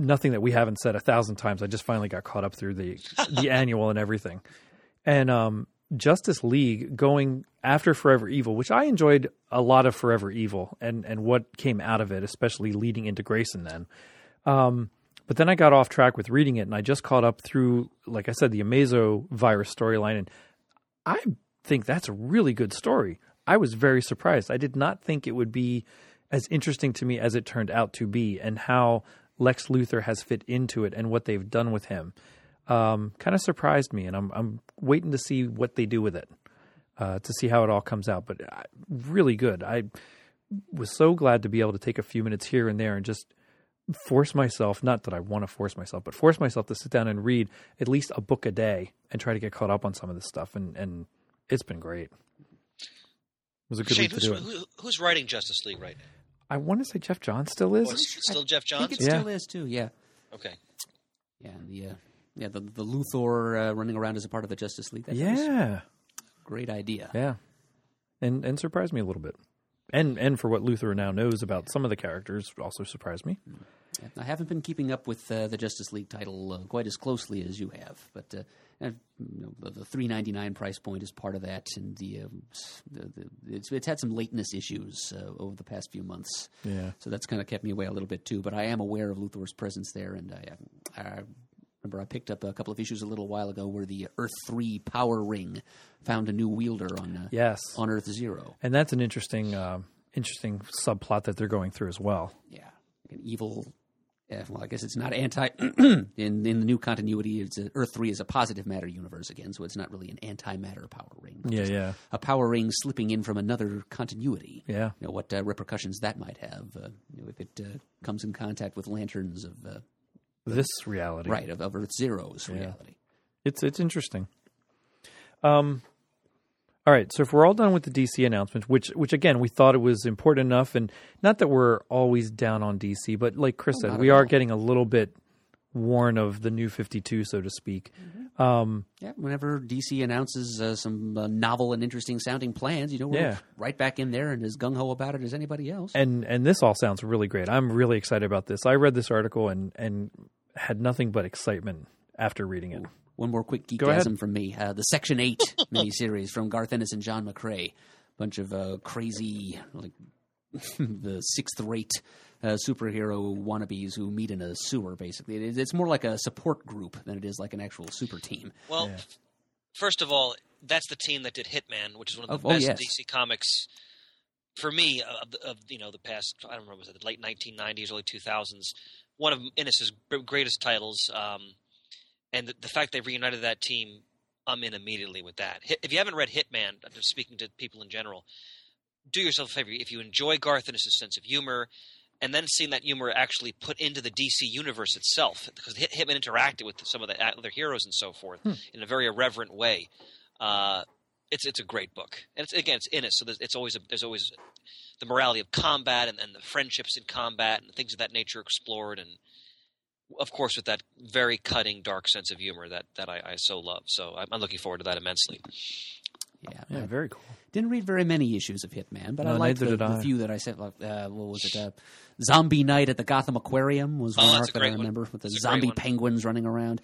Nothing that we haven't said 1,000 times. I just finally got caught up through the annual and everything. And Justice League going after Forever Evil, which I enjoyed a lot of Forever Evil and what came out of it, especially leading into Grayson then. But then I got off track with reading it, and I just caught up through, like I said, the Amazo virus storyline. And I think that's a really good story. I was very surprised. I did not think it would be as interesting to me as it turned out to be, and how Lex Luthor has fit into it and what they've done with him. Kind of surprised me, and I'm waiting to see what they do with it, to see how it all comes out. But really good. I was so glad to be able to take a few minutes here and there and just force myself, not that I want to force myself, but force myself to sit down and read at least a book a day and try to get caught up on some of this stuff. And it's been great. It was a good Shane, week to do it. Who's writing Justice League right now? I want to say Jeff Johns still is. Oh, still Jeff Johns? I think it still is too, yeah. Okay. Yeah, the Luthor running around as a part of the Justice League. Yeah. Great idea. Yeah. And surprised me a little bit. And for what Luthor now knows about some of the characters also surprised me. I haven't been keeping up with the Justice League title quite as closely as you have, but the $3.99 price point is part of that, and it's had some lateness issues over the past few months. Yeah, so that's kind of kept me away a little bit too. But I am aware of Luthor's presence there, and I remember I picked up a couple of issues a little while ago where the Earth 3 Power Ring found a new wielder on Earth 0, and that's an interesting subplot that they're going through as well. Yeah, like an evil. Yeah, well, I guess it's not anti – in the new continuity, it's Earth 3 is a positive matter universe again, so it's not really an antimatter power ring. Yeah. A power ring slipping in from another continuity. Yeah. You know, what repercussions that might have if it comes in contact with lanterns of this reality. Right, of Earth Zero's reality. It's interesting. All right, so if we're all done with the DC announcements, which again, we thought it was important enough, and not that we're always down on DC, but like Chris said, we are getting a little bit worn of the new 52, so to speak. Mm-hmm. Whenever DC announces some novel and interesting sounding plans, we're right back in there and as gung-ho about it as anybody else. And this all sounds really great. I'm really excited about this. I read this article and had nothing but excitement after reading it. Ooh. One more quick geekasm from me. The Section 8 miniseries from Garth Ennis and John McCrae. Bunch of crazy, like the sixth-rate superhero wannabes who meet in a sewer, basically. It's more like a support group than it is like an actual super team. Well, First of all, that's the team that did Hitman, which is one of the best DC comics for me of the past, I don't remember, was it the late 1990s, early 2000s. One of Ennis's greatest titles. And the fact they reunited that team, I'm in immediately with that. If you haven't read Hitman, I'm just speaking to people in general, do yourself a favor. If you enjoy Garth Ennis' sense of humor, and then seeing that humor actually put into the DC universe itself, because Hitman interacted with some of the other heroes and so forth in a very irreverent way, it's a great book. And it's Ennis, so there's always the morality of combat and the friendships in combat and things of that nature explored and. Of course, with that very cutting, dark sense of humor that I so love. So I'm looking forward to that immensely. Yeah, very cool. Didn't read very many issues of Hitman, but I liked the few that I said. Like, what was it? Zombie Night at the Gotham Aquarium was one arc that I remember with the zombie penguins running around.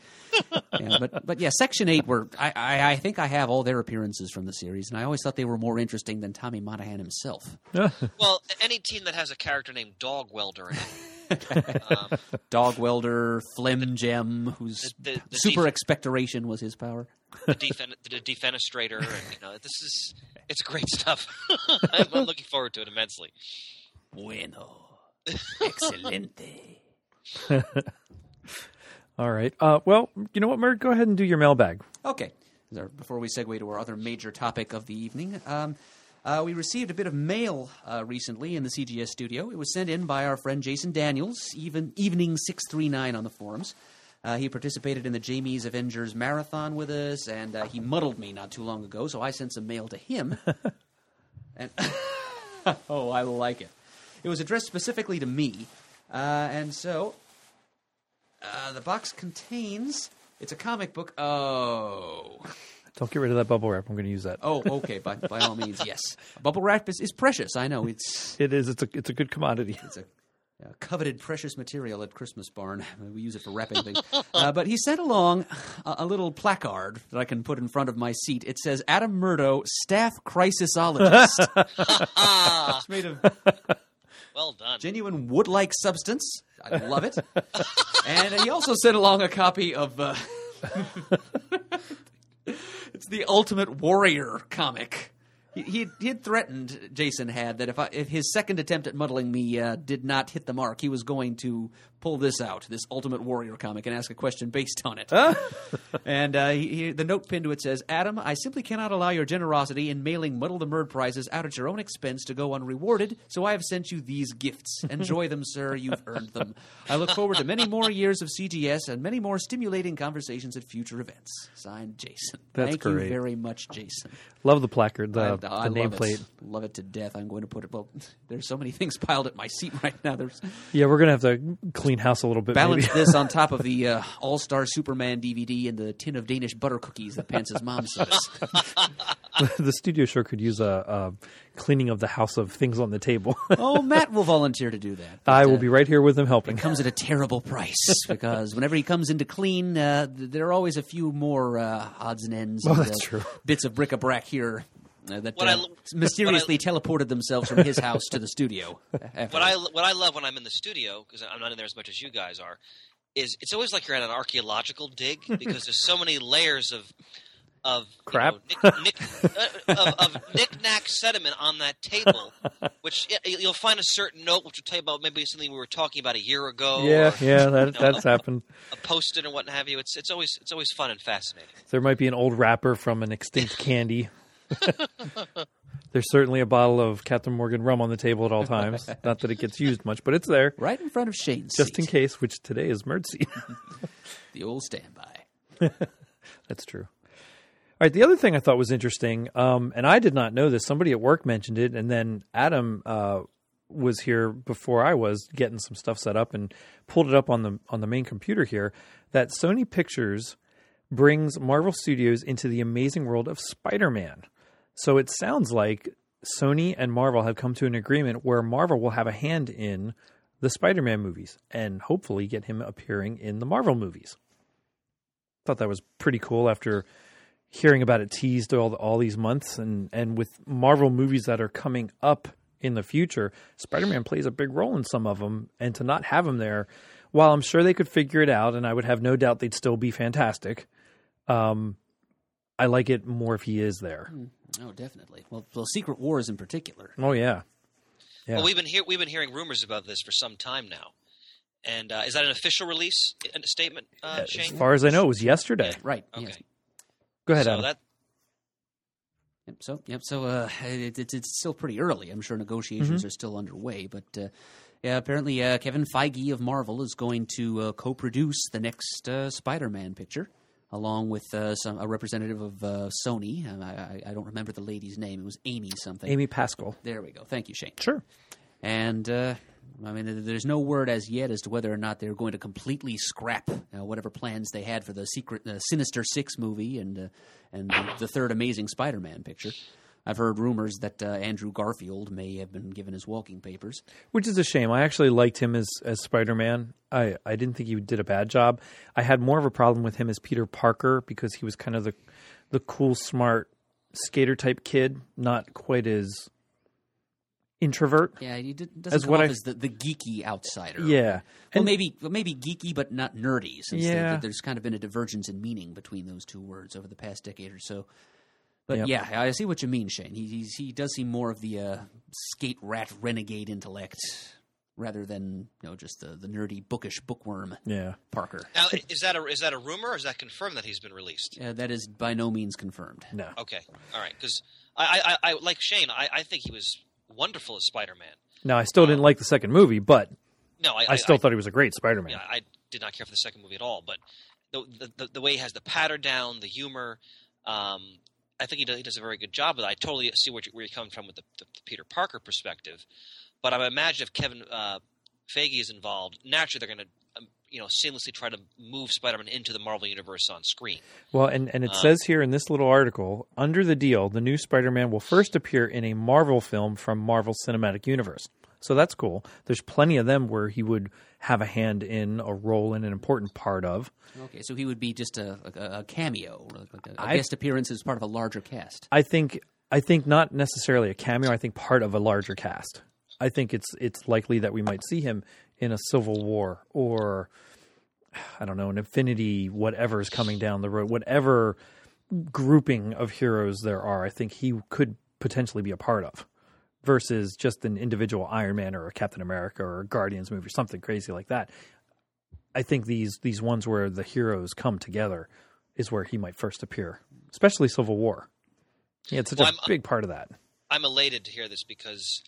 but Section 8 were I think I have all their appearances from the series, and I always thought they were more interesting than Tommy Monahan himself. Well, any team that has a character named Dog Welder in it. Dog Welder, Flim Gem, whose super expectoration was his power. The Defenestrator. It's great stuff. I'm looking forward to it immensely. Bueno. Excelente. All right. Well, you know what, Mert? Go ahead and do your mailbag. Okay. Before we segue to our other major topic of the evening, we received a bit of mail recently in the CGS studio. It was sent in by our friend Jason Daniels, Evening 639 on the forums. He participated in the Jamie's Avengers Marathon with us, and he muddled me not too long ago, so I sent some mail to him. And oh, I like it. It was addressed specifically to me, and so the box contains... It's a comic book. Oh. Don't get rid of that bubble wrap. I'm going to use that. Oh, okay. By all means, yes. Bubble wrap is precious. I know. It is. It's a good commodity. It's a coveted precious material at Christmas Barn. We use it for wrapping things. But he sent along a little placard that I can put in front of my seat. It says, Adam Murdo, staff crisisologist. It's made of... Well done. Genuine wood-like substance. I love it. And he also sent along a copy of... it's the Ultimate Warrior comic. He had threatened, Jason had, that if his second attempt at muddling me did not hit the mark, he was going to pull this out, this Ultimate Warrior comic, and ask a question based on it. And the note pinned to it says, Adam, I simply cannot allow your generosity in mailing Muddle the Murd prizes out at your own expense to go unrewarded, so I have sent you these gifts. Enjoy them, sir. You've earned them. I look forward to many more years of CGS and many more stimulating conversations at future events. Signed, Jason. Thank you very much, Jason. Love the placard, the nameplate. Love it to death. I'm going to put it. Well, there's so many things piled at my seat right now. Yeah, we're going to have to clean house a little bit. Balance this on top of the All-Star Superman DVD and the tin of Danish butter cookies that Pants' mom sent us. The studio sure could use a cleaning of the house of things on the table. Oh, Matt will volunteer to do that. But, I will be right here with him helping. It comes at a terrible price because whenever he comes in to clean, there are always a few more odds and ends. Oh, that's true. Bits of bric-a-brac here. Mysteriously teleported themselves from his house to the studio. What I love when I'm in the studio, because I'm not in there as much as you guys are, is it's always like you're at an archaeological dig because there's so many layers of crap, of knick-knack sediment on that table, which you'll find a certain note which will tell you about maybe something we were talking about a year ago. Yeah, or, that's happened. A post-it or what have you. It's always fun and fascinating. There might be an old wrapper from an extinct candy. There's certainly a bottle of Captain Morgan rum on the table at all times. Not that it gets used much, but it's there. Right in front of Shane's just seat. In case, which today is Mercy. The old standby. That's true. All right, the other thing I thought was interesting, and I did not know this. Somebody at work mentioned it, and then Adam was here before I was getting some stuff set up and pulled it up on the main computer here, that Sony Pictures brings Marvel Studios into the amazing world of Spider-Man. So it sounds like Sony and Marvel have come to an agreement where Marvel will have a hand in the Spider-Man movies and hopefully get him appearing in the Marvel movies. Thought that was pretty cool after hearing about it teased all these months. And with Marvel movies that are coming up in the future, Spider-Man plays a big role in some of them. And to not have him there, while I'm sure they could figure it out, and I would have no doubt they'd still be fantastic, I like it more if he is there. Oh, definitely. Well, Secret Wars in particular. Oh, yeah. Yeah. Well, we've been hearing rumors about this for some time now. And is that an official release statement, Shane? As far as I know, it was yesterday. Yeah. Right. Okay. Yes. Go ahead, Adam. So it's still pretty early. I'm sure negotiations are still underway, but apparently Kevin Feige of Marvel is going to co-produce the next Spider-Man picture, along with a representative of Sony. I don't remember the lady's name. It was Amy something. Amy Pascal. There we go. Thank you, Shane. Sure. And, I mean, there's no word as yet as to whether or not they're going to completely scrap whatever plans they had for the Sinister Six movie and the third Amazing Spider-Man picture. I've heard rumors that Andrew Garfield may have been given his walking papers. Which is a shame. I actually liked him as Spider-Man. I didn't think he did a bad job. I had more of a problem with him as Peter Parker because he was kind of the cool, smart, skater-type kid, not quite as introvert. Yeah, he doesn't come off as the geeky outsider. Yeah. Well, maybe geeky but not nerdy, since there's kind of been a divergence in meaning between those two words over the past decade or so. But yeah, I see what you mean, Shane. He does seem more of the skate rat renegade intellect rather than just the nerdy bookish bookworm Parker. Now, is that a rumor or is that confirmed that he's been released? That is by no means confirmed. No. Okay. All right. Because I like Shane. I think he was wonderful as Spider-Man. Now I still didn't like the second movie, but I still thought he was a great Spider-Man. Yeah, I did not care for the second movie at all. But the way he has the patter down, the humor, I think he does a very good job with it. I totally see where you come from with the Peter Parker perspective. But I imagine if Kevin Feige is involved, naturally they're going to seamlessly try to move Spider-Man into the Marvel Universe on screen. Well, and it says here in this little article, under the deal, the new Spider-Man will first appear in a Marvel film from Marvel Cinematic Universe. So that's cool. There's plenty of them where he would have a hand in, a role in, an important part of. Okay, so he would be just a cameo, like a guest appearance as part of a larger cast. I think not necessarily a cameo. I think part of a larger cast. I think it's likely that we might see him in a Civil War or, I don't know, an Infinity, whatever is coming down the road, whatever grouping of heroes there are. I think he could potentially be a part of. Versus just an individual Iron Man or a Captain America or a Guardians movie or something crazy like that. I think these ones where the heroes come together is where he might first appear, especially Civil War. Yeah, it's such a big part of that. I'm elated to hear this because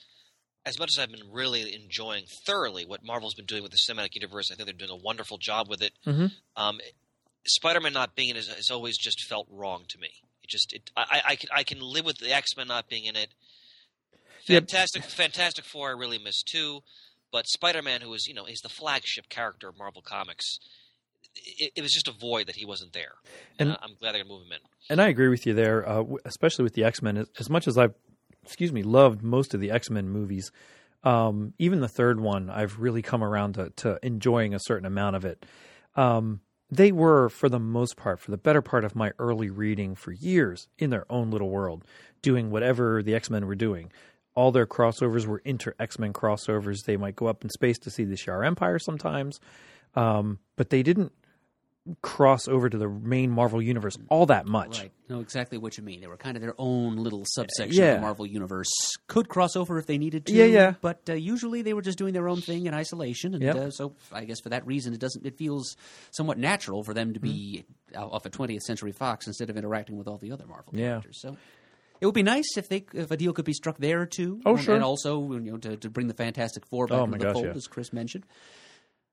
as much as I've been really enjoying thoroughly what Marvel's been doing with the cinematic universe, I think they're doing a wonderful job with it. Mm-hmm. Spider-Man not being in it has always just felt wrong to me. I can live with the X-Men not being in it. Fantastic Four I really miss too, but Spider-Man, who is is the flagship character of Marvel Comics, it was just a void that he wasn't there. And I'm glad they're going to move him in. And I agree with you there, especially with the X-Men. As much as I've, loved most of the X-Men movies, even the third one, I've really come around to enjoying a certain amount of it. They were, for the most part, for the better part of my early reading for years, in their own little world, doing whatever the X-Men were doing. All their crossovers were inter-X-Men crossovers. They might go up in space to see the Shi'ar Empire sometimes, but they didn't cross over to the main Marvel Universe all that much. Right. No, exactly what you mean. They were kind of their own little subsection of the Marvel Universe. Could cross over if they needed to, but usually they were just doing their own thing in isolation. And so I guess for that reason, it feels somewhat natural for them to be off of 20th Century Fox instead of interacting with all the other Marvel characters. So it would be nice if a deal could be struck there too. Oh, sure. And also, to bring the Fantastic Four back into the fold, as Chris mentioned.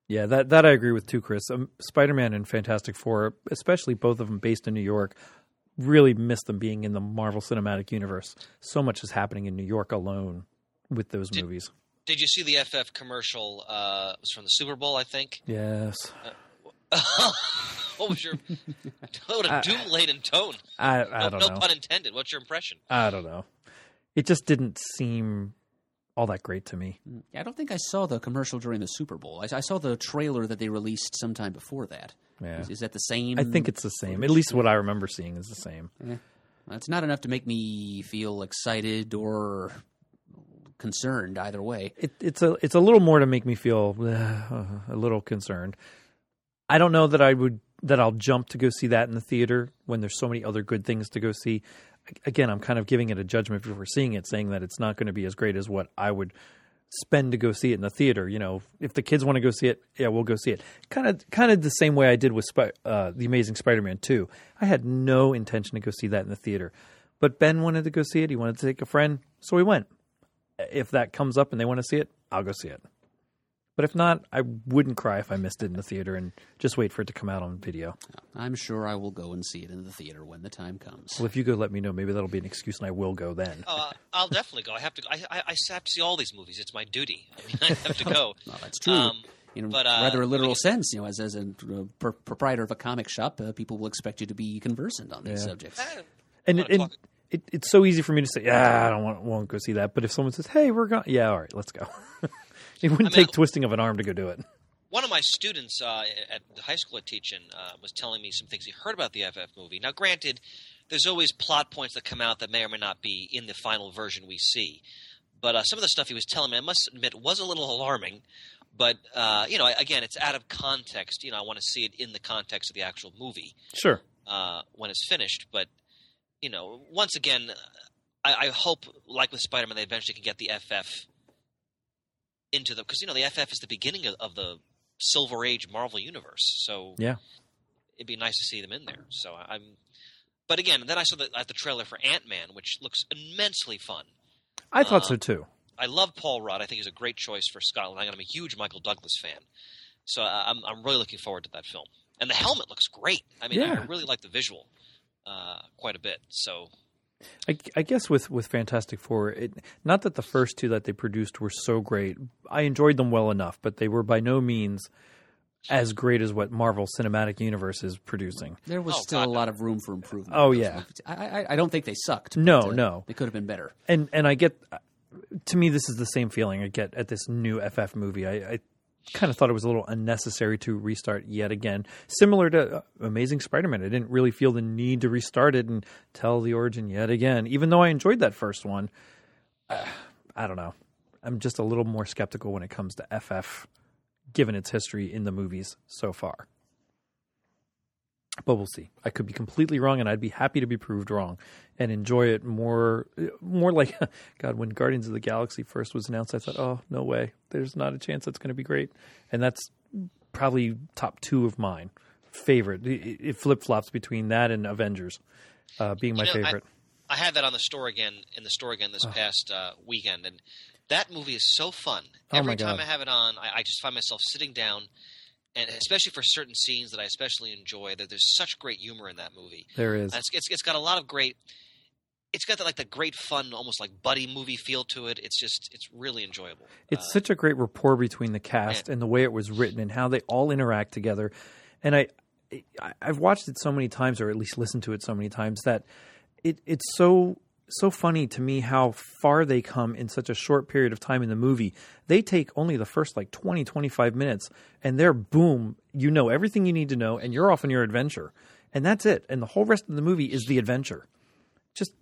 Yeah, that I agree with too, Chris. Spider-Man and Fantastic Four, especially both of them based in New York, really miss them being in the Marvel Cinematic Universe. So much is happening in New York alone with those movies. Did you see the FF commercial? It was from the Super Bowl, I think. Yes. What was your doom-laden tone? I don't know. No pun intended. What's your impression? I don't know. It just didn't seem all that great to me. I don't think I saw the commercial during the Super Bowl. I saw the trailer that they released sometime before that. Yeah. Is that the same? I think it's the same. At least what I remember seeing is the same. Yeah. Well, it's not enough to make me feel excited or concerned either way. It's a little more to make me feel a little concerned. I don't know that I'll jump to go see that in the theater when there's so many other good things to go see. Again, I'm kind of giving it a judgment before seeing it, saying that it's not going to be as great as what I would spend to go see it in the theater. If the kids want to go see it, yeah, we'll go see it. Kind of the same way I did with The Amazing Spider-Man 2. I had no intention to go see that in the theater, but Ben wanted to go see it. He wanted to take a friend, so we went. If that comes up and they want to see it, I'll go see it. But if not, I wouldn't cry if I missed it in the theater and just wait for it to come out on video. I'm sure I will go and see it in the theater when the time comes. Well, if you go, let me know. Maybe that'll be an excuse, and I will go then. I'll definitely go. I have to. I have to see all these movies. It's my duty. I have to go. Well, that's true. Rather a literal sense, as a proprietor of a comic shop, people will expect you to be conversant on these subjects. It's so easy for me to say, I won't go see that. But if someone says, hey, we're going, all right, let's go. It wouldn't take twisting of an arm to go do it. One of my students at the high school I teach in was telling me some things he heard about the FF movie. Now, granted, there's always plot points that come out that may or may not be in the final version we see. But some of the stuff he was telling me, I must admit, was a little alarming. But, again, it's out of context. I want to see it in the context of the actual movie. Sure. When it's finished. But, once again, I hope, like with Spider-Man, they eventually can get the FF into the, because the FF is the beginning of the Silver Age Marvel Universe, so it'd be nice to see them in there. So but again, then I saw the trailer for Ant-Man, which looks immensely fun. I thought so too. I love Paul Rudd. I think he's a great choice for Scotland. I'm a huge Michael Douglas fan, So I'm really looking forward to that film. And the helmet looks great. I mean, yeah. I really like the visual quite a bit. So I guess with Fantastic Four, not that the first two that they produced were so great. I enjoyed them well enough, but they were by no means as great as what Marvel Cinematic Universe is producing. There was still a lot of room for improvement. Oh, yeah. I don't think they sucked. No, no. They could have been better. And I get – to me, this is the same feeling I get at this new FF movie. I kind of thought it was a little unnecessary to restart yet again. Similar to Amazing Spider-Man. I didn't really feel the need to restart it and tell the origin yet again. Even though I enjoyed that first one, I don't know. I'm just a little more skeptical when it comes to FF given its history in the movies so far. But we'll see. I could be completely wrong, and I'd be happy to be proved wrong and enjoy it more like, God, when Guardians of the Galaxy first was announced, I thought, oh, no way. There's not a chance that's going to be great. And that's probably top two of mine. Favorite. It flip-flops between that and Avengers being my favorite. I had that on the store again this past weekend, and that movie is so fun. Every time I have it on, I just find myself sitting down, and especially for certain scenes that I especially enjoy, that there's such great humor in that movie. There is. It's got a lot of great. It's got the great fun, almost like buddy movie feel to it. It's really enjoyable. It's such a great rapport between the cast and the way it was written and how they all interact together. And I've watched it so many times, or at least listened to it so many times, that it's so funny to me how far they come in such a short period of time in the movie. They take only the first 20, 25 minutes and they're boom, you know everything you need to know and you're off on your adventure. And that's it. And the whole rest of the movie is the adventure. Just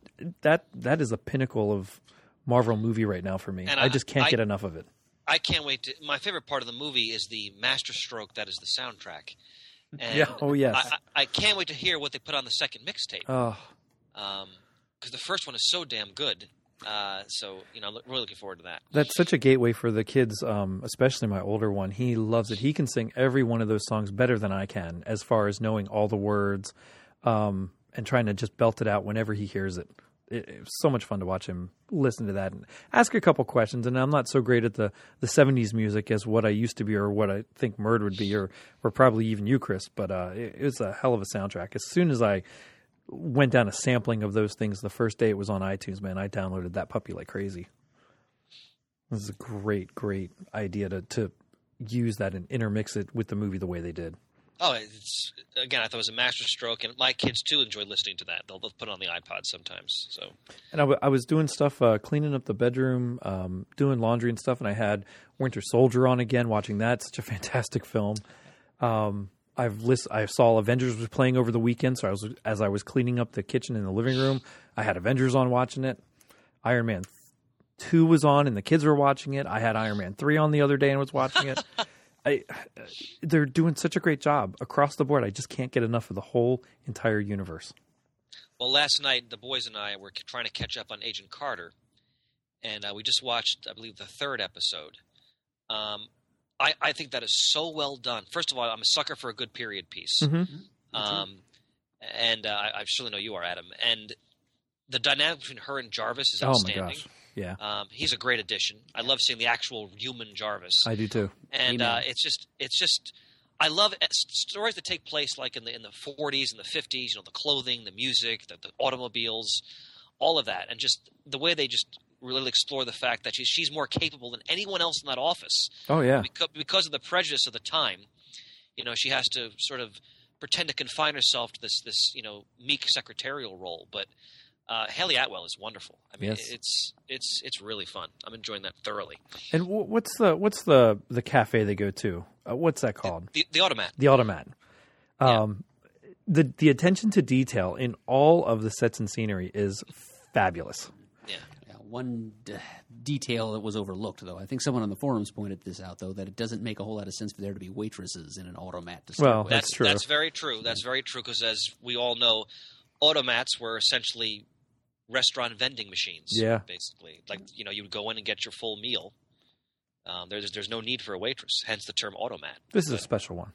that is the pinnacle of Marvel movie right now for me. And I just can't get enough of it. I can't wait to – my favorite part of the movie is the masterstroke that is the soundtrack. And yeah. Oh, yes. I can't wait to hear what they put on the second mixtape. Oh. Because the first one is so damn good. So, I'm really looking forward to that. That's such a gateway for the kids, especially my older one. He loves it. He can sing every one of those songs better than I can as far as knowing all the words and trying to just belt it out whenever he hears it. It's so much fun to watch him listen to that and ask a couple questions. And I'm not so great at the 70s music as what I used to be or what I think Murd would be or probably even you, Chris. But it was a hell of a soundtrack. As soon as I went down a sampling of those things the first day it was on iTunes, man, I downloaded that puppy like crazy. This is a great, great idea to use that and intermix it with the movie the way they did. Oh, I thought it was a masterstroke, and my kids too enjoy listening to that. They'll put it on the iPod sometimes. So, and I was doing stuff, cleaning up the bedroom, doing laundry and stuff, and I had Winter Soldier on again, watching that. Such a fantastic film. I saw Avengers was playing over the weekend, so as I was cleaning up the kitchen in the living room, I had Avengers on watching it. Iron Man 2 was on, and the kids were watching it. I had Iron Man 3 on the other day and was watching it. They're doing such a great job across the board. I just can't get enough of the whole entire universe. Well, last night the boys and I were trying to catch up on Agent Carter, and we just watched, I believe, the third episode. I think that is so well done. First of all, I'm a sucker for a good period piece. Mm-hmm. And I certainly know you are, Adam. And the dynamic between her and Jarvis is outstanding. Oh, my gosh. Yeah. He's a great addition. I love seeing the actual human Jarvis. I do, too. And it's just I love stories that take place like in the 40s and the 50s, the clothing, the music, the automobiles, all of that. And just the way they just – really explore the fact that she's more capable than anyone else in that office. Oh, yeah. Because of the prejudice of the time, she has to sort of pretend to confine herself to this meek secretarial role. But Haley Atwell is wonderful. I mean, yes. It's really fun. I'm enjoying that thoroughly. And what's the cafe they go to? What's that called? The Automat. The Automat. Yeah. The attention to detail in all of the sets and scenery is fabulous. Yeah. One detail that was overlooked, though. I think someone on the forums pointed this out, though, that it doesn't make a whole lot of sense for there to be waitresses in an automat to start with. Well, that's true. That's very true. That's very true because, as we all know, automats were essentially restaurant vending machines, basically. You would go in and get your full meal. There's no need for a waitress, hence the term automat. This is a special one.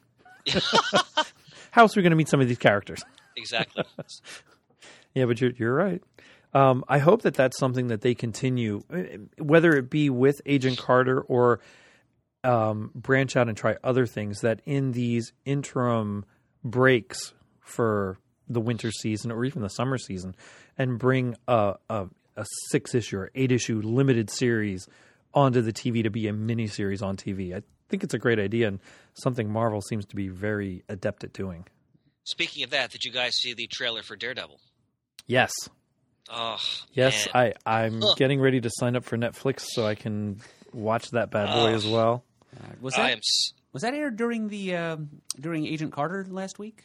How else are we going to meet some of these characters? Exactly. Yeah, but you're right. I hope that's something that they continue, whether it be with Agent Carter or branch out and try other things, that in these interim breaks for the winter season or even the summer season, and bring a 6-issue or 8-issue limited series onto the TV to be a miniseries on TV. I think it's a great idea and something Marvel seems to be very adept at doing. Speaking of that, did you guys see the trailer for Daredevil? Yes. Oh, yes, man. I'm getting ready to sign up for Netflix so I can watch that bad boy as well. Was that aired during Agent Carter last week?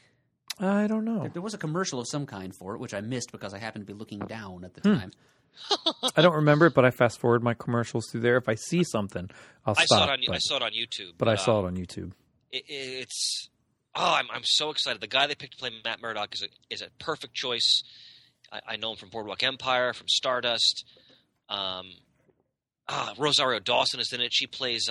I don't know. There was a commercial of some kind for it, which I missed because I happened to be looking down at the time. I don't remember it, but I fast forward my commercials through there. If I see something, I'll stop. I saw it on YouTube. But I saw it on YouTube. I'm so excited. The guy they picked to play Matt Murdock is a perfect choice. I know him from Boardwalk Empire, from Stardust. Rosario Dawson is in it. She plays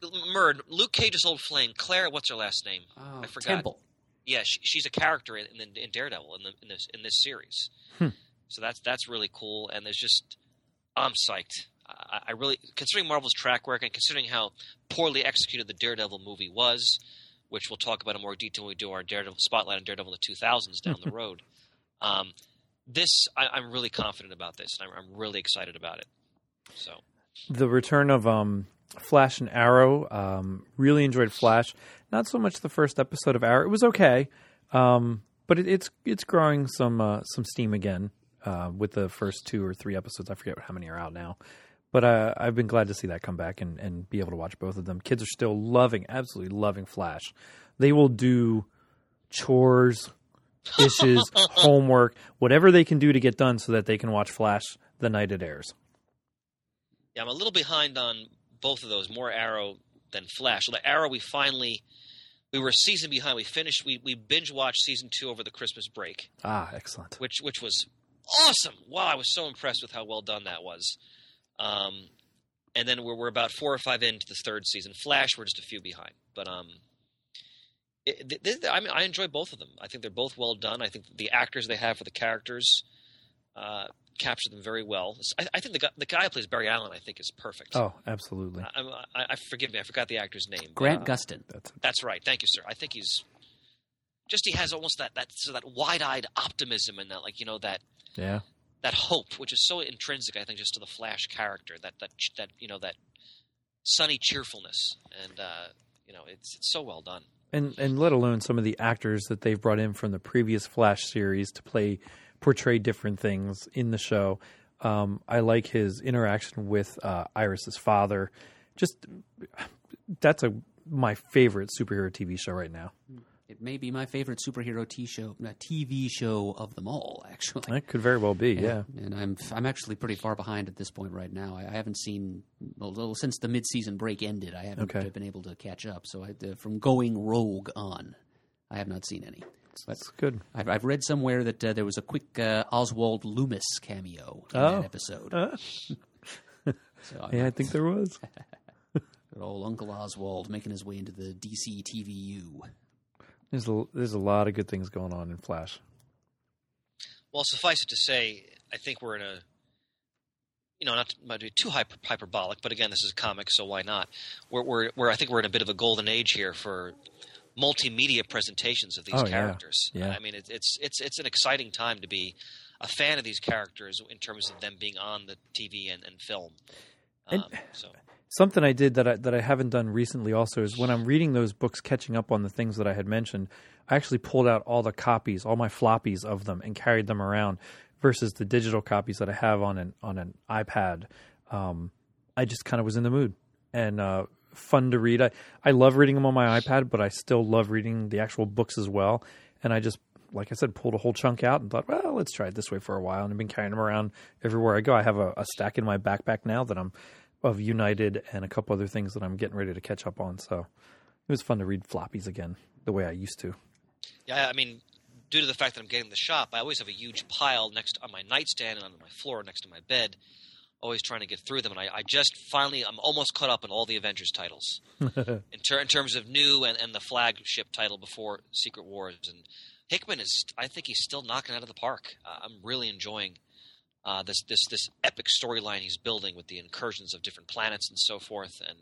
Luke Cage's old flame, Claire. What's her last name? Oh, I forgot. Temple. Yeah, she's a character in Daredevil in this series. So that's really cool. And there's just I'm psyched. I really, considering Marvel's track record and considering how poorly executed the Daredevil movie was, which we'll talk about in more detail when we do our Daredevil spotlight on Daredevil in the 2000s down the road. I'm really confident about this, and I'm really excited about it. So the return of Flash and Arrow. Really enjoyed Flash. Not so much the first episode of Arrow. It was okay, but it's growing some steam again with the first 2 or 3 episodes. I forget how many are out now. But I've been glad to see that come back and be able to watch both of them. Kids are still absolutely loving Flash. They will do chores, dishes, homework, whatever they can do to get done so that they can watch Flash the night it airs. Yeah, I'm a little behind on both of those, more Arrow than Flash. So the Arrow, we were a season behind. We finished, we binge-watched season 2 over the Christmas break. Ah, excellent. Which was awesome. Wow, I was so impressed with how well done that was. And then we're about 4 or 5 into the third season. Flash, we're just a few behind, but I enjoy both of them. I think they're both well done. I think the actors they have for the characters capture them very well. I think the guy who plays Barry Allen, I think, is perfect. Oh, absolutely. I forgive me, I forgot the actor's name. Grant Gustin. That's right. Thank you, sir. I think he has almost that wide-eyed optimism and that that hope, which is so intrinsic, I think, just to the Flash character, that sunny cheerfulness, and it's so well done. And let alone some of the actors that they've brought in from the previous Flash series to portray different things in the show. I like his interaction with Iris's father. Just that's my favorite superhero TV show right now. It may be my favorite superhero TV show of them all, actually. That could very well be, yeah. And I'm actually pretty far behind at this point right now. I haven't seen – well, since the midseason break ended, I haven't been able to catch up. So from going rogue on, I have not seen any. That's good. I've read somewhere that there was a quick Oswald Loomis cameo in that episode. I think there was. Good old Uncle Oswald making his way into the DC TVU. There's a lot of good things going on in Flash. Well, suffice it to say, I think we're in a not to be too hyperbolic, but again, this is comics, so why not? I think we're in a bit of a golden age here for multimedia presentations of these characters. Yeah. Yeah. I mean, it's an exciting time to be a fan of these characters in terms of them being on the TV and film. Something I did that I haven't done recently also is when I'm reading those books, catching up on the things that I had mentioned, I actually pulled out all the copies, all my floppies of them, and carried them around versus the digital copies that I have on an iPad. I just kind of was in the mood and fun to read. I love reading them on my iPad, but I still love reading the actual books as well. And I just, like I said, pulled a whole chunk out and thought, well, let's try it this way for a while. And I've been carrying them around everywhere I go. I have a stack in my backpack now that I'm of United and a couple other things that I'm getting ready to catch up on. So it was fun to read floppies again the way I used to. Yeah, I mean, due to the fact that I'm getting the shop, I always have a huge pile next on my nightstand and on my floor next to my bed, always trying to get through them. And I just finally – I'm almost caught up in all the Avengers titles in terms of new and the flagship title before Secret Wars. And Hickman is – I think he's still knocking out of the park. I'm really enjoying this epic storyline he's building with the incursions of different planets and so forth. And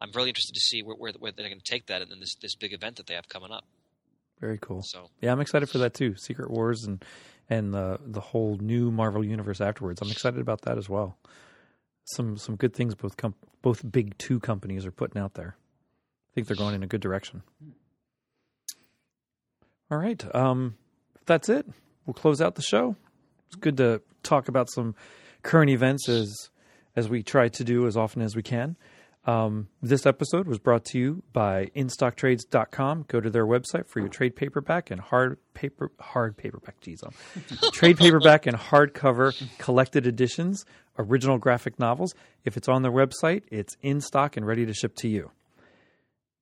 I'm really interested to see where they're going to take that and then this big event that they have coming up. Very cool. So yeah, I'm excited for that too. Secret Wars and the whole new Marvel universe afterwards. I'm excited about that as well. Some good things both big two companies are putting out there. I think they're going in a good direction. All right, that's it. We'll close out the show. It's good to talk about some current events as we try to do as often as we can. This episode was brought to you by InStockTrades.com. Go to their website for your trade paperback and hard paperback. Geez, trade paperback and hardcover collected editions, original graphic novels. If it's on their website, it's in stock and ready to ship to you.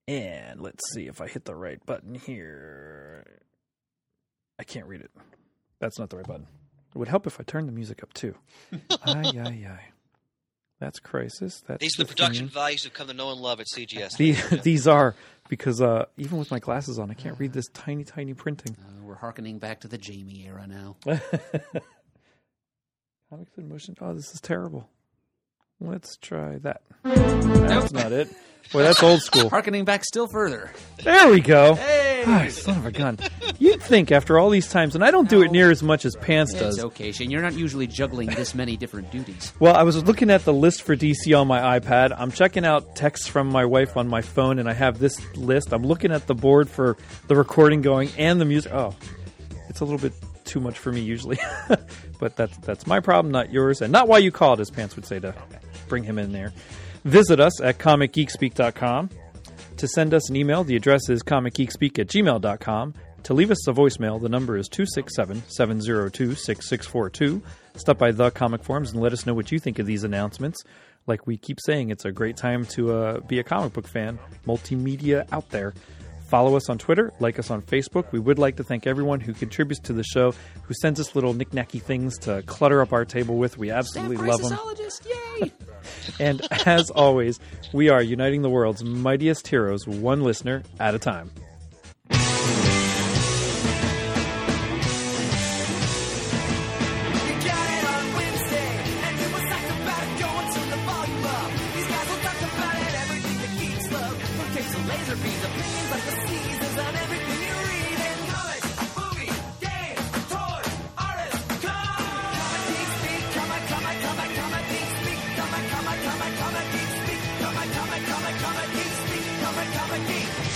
And let's see if I hit the right button here. I can't read it. That's not the right button. It would help if I turned the music up too. Aye, aye, aye. That's crisis. These are the production values that come to know and love at CGS. These are, because even with my glasses on, I can't read this tiny, tiny printing. We're hearkening back to the Jamie era now. Comics in motion. Oh, this is terrible. Let's try that. That's not it. Boy, that's old school. Hearkening back still further. There we go. Hey! Oh, son of a gun. You'd think after all these times, and I don't do it near as much as Pants does. It's okay, Shane. You're not usually juggling this many different duties. Well, I was looking at the list for DC on my iPad. I'm checking out texts from my wife on my phone, and I have this list. I'm looking at the board for the recording going and the music. Oh, it's a little bit too much for me usually. But that's my problem, not yours, and not why you called, as Pants would say to bring him in there. Visit us at ComicGeekSpeak.com. To send us an email, the address is ComicGeekSpeak@gmail.com. To leave us a voicemail, the number is 267-702-6642. Stop by The Comic Forums and let us know what you think of these announcements. Like we keep saying, it's a great time to be a comic book fan. Multimedia out there. Follow us on Twitter. Like us on Facebook. We would like to thank everyone who contributes to the show, who sends us little knick-knacky things to clutter up our table with. We absolutely love them. Yay! And as always, we are uniting the world's mightiest heroes, one listener at a time. Come and come and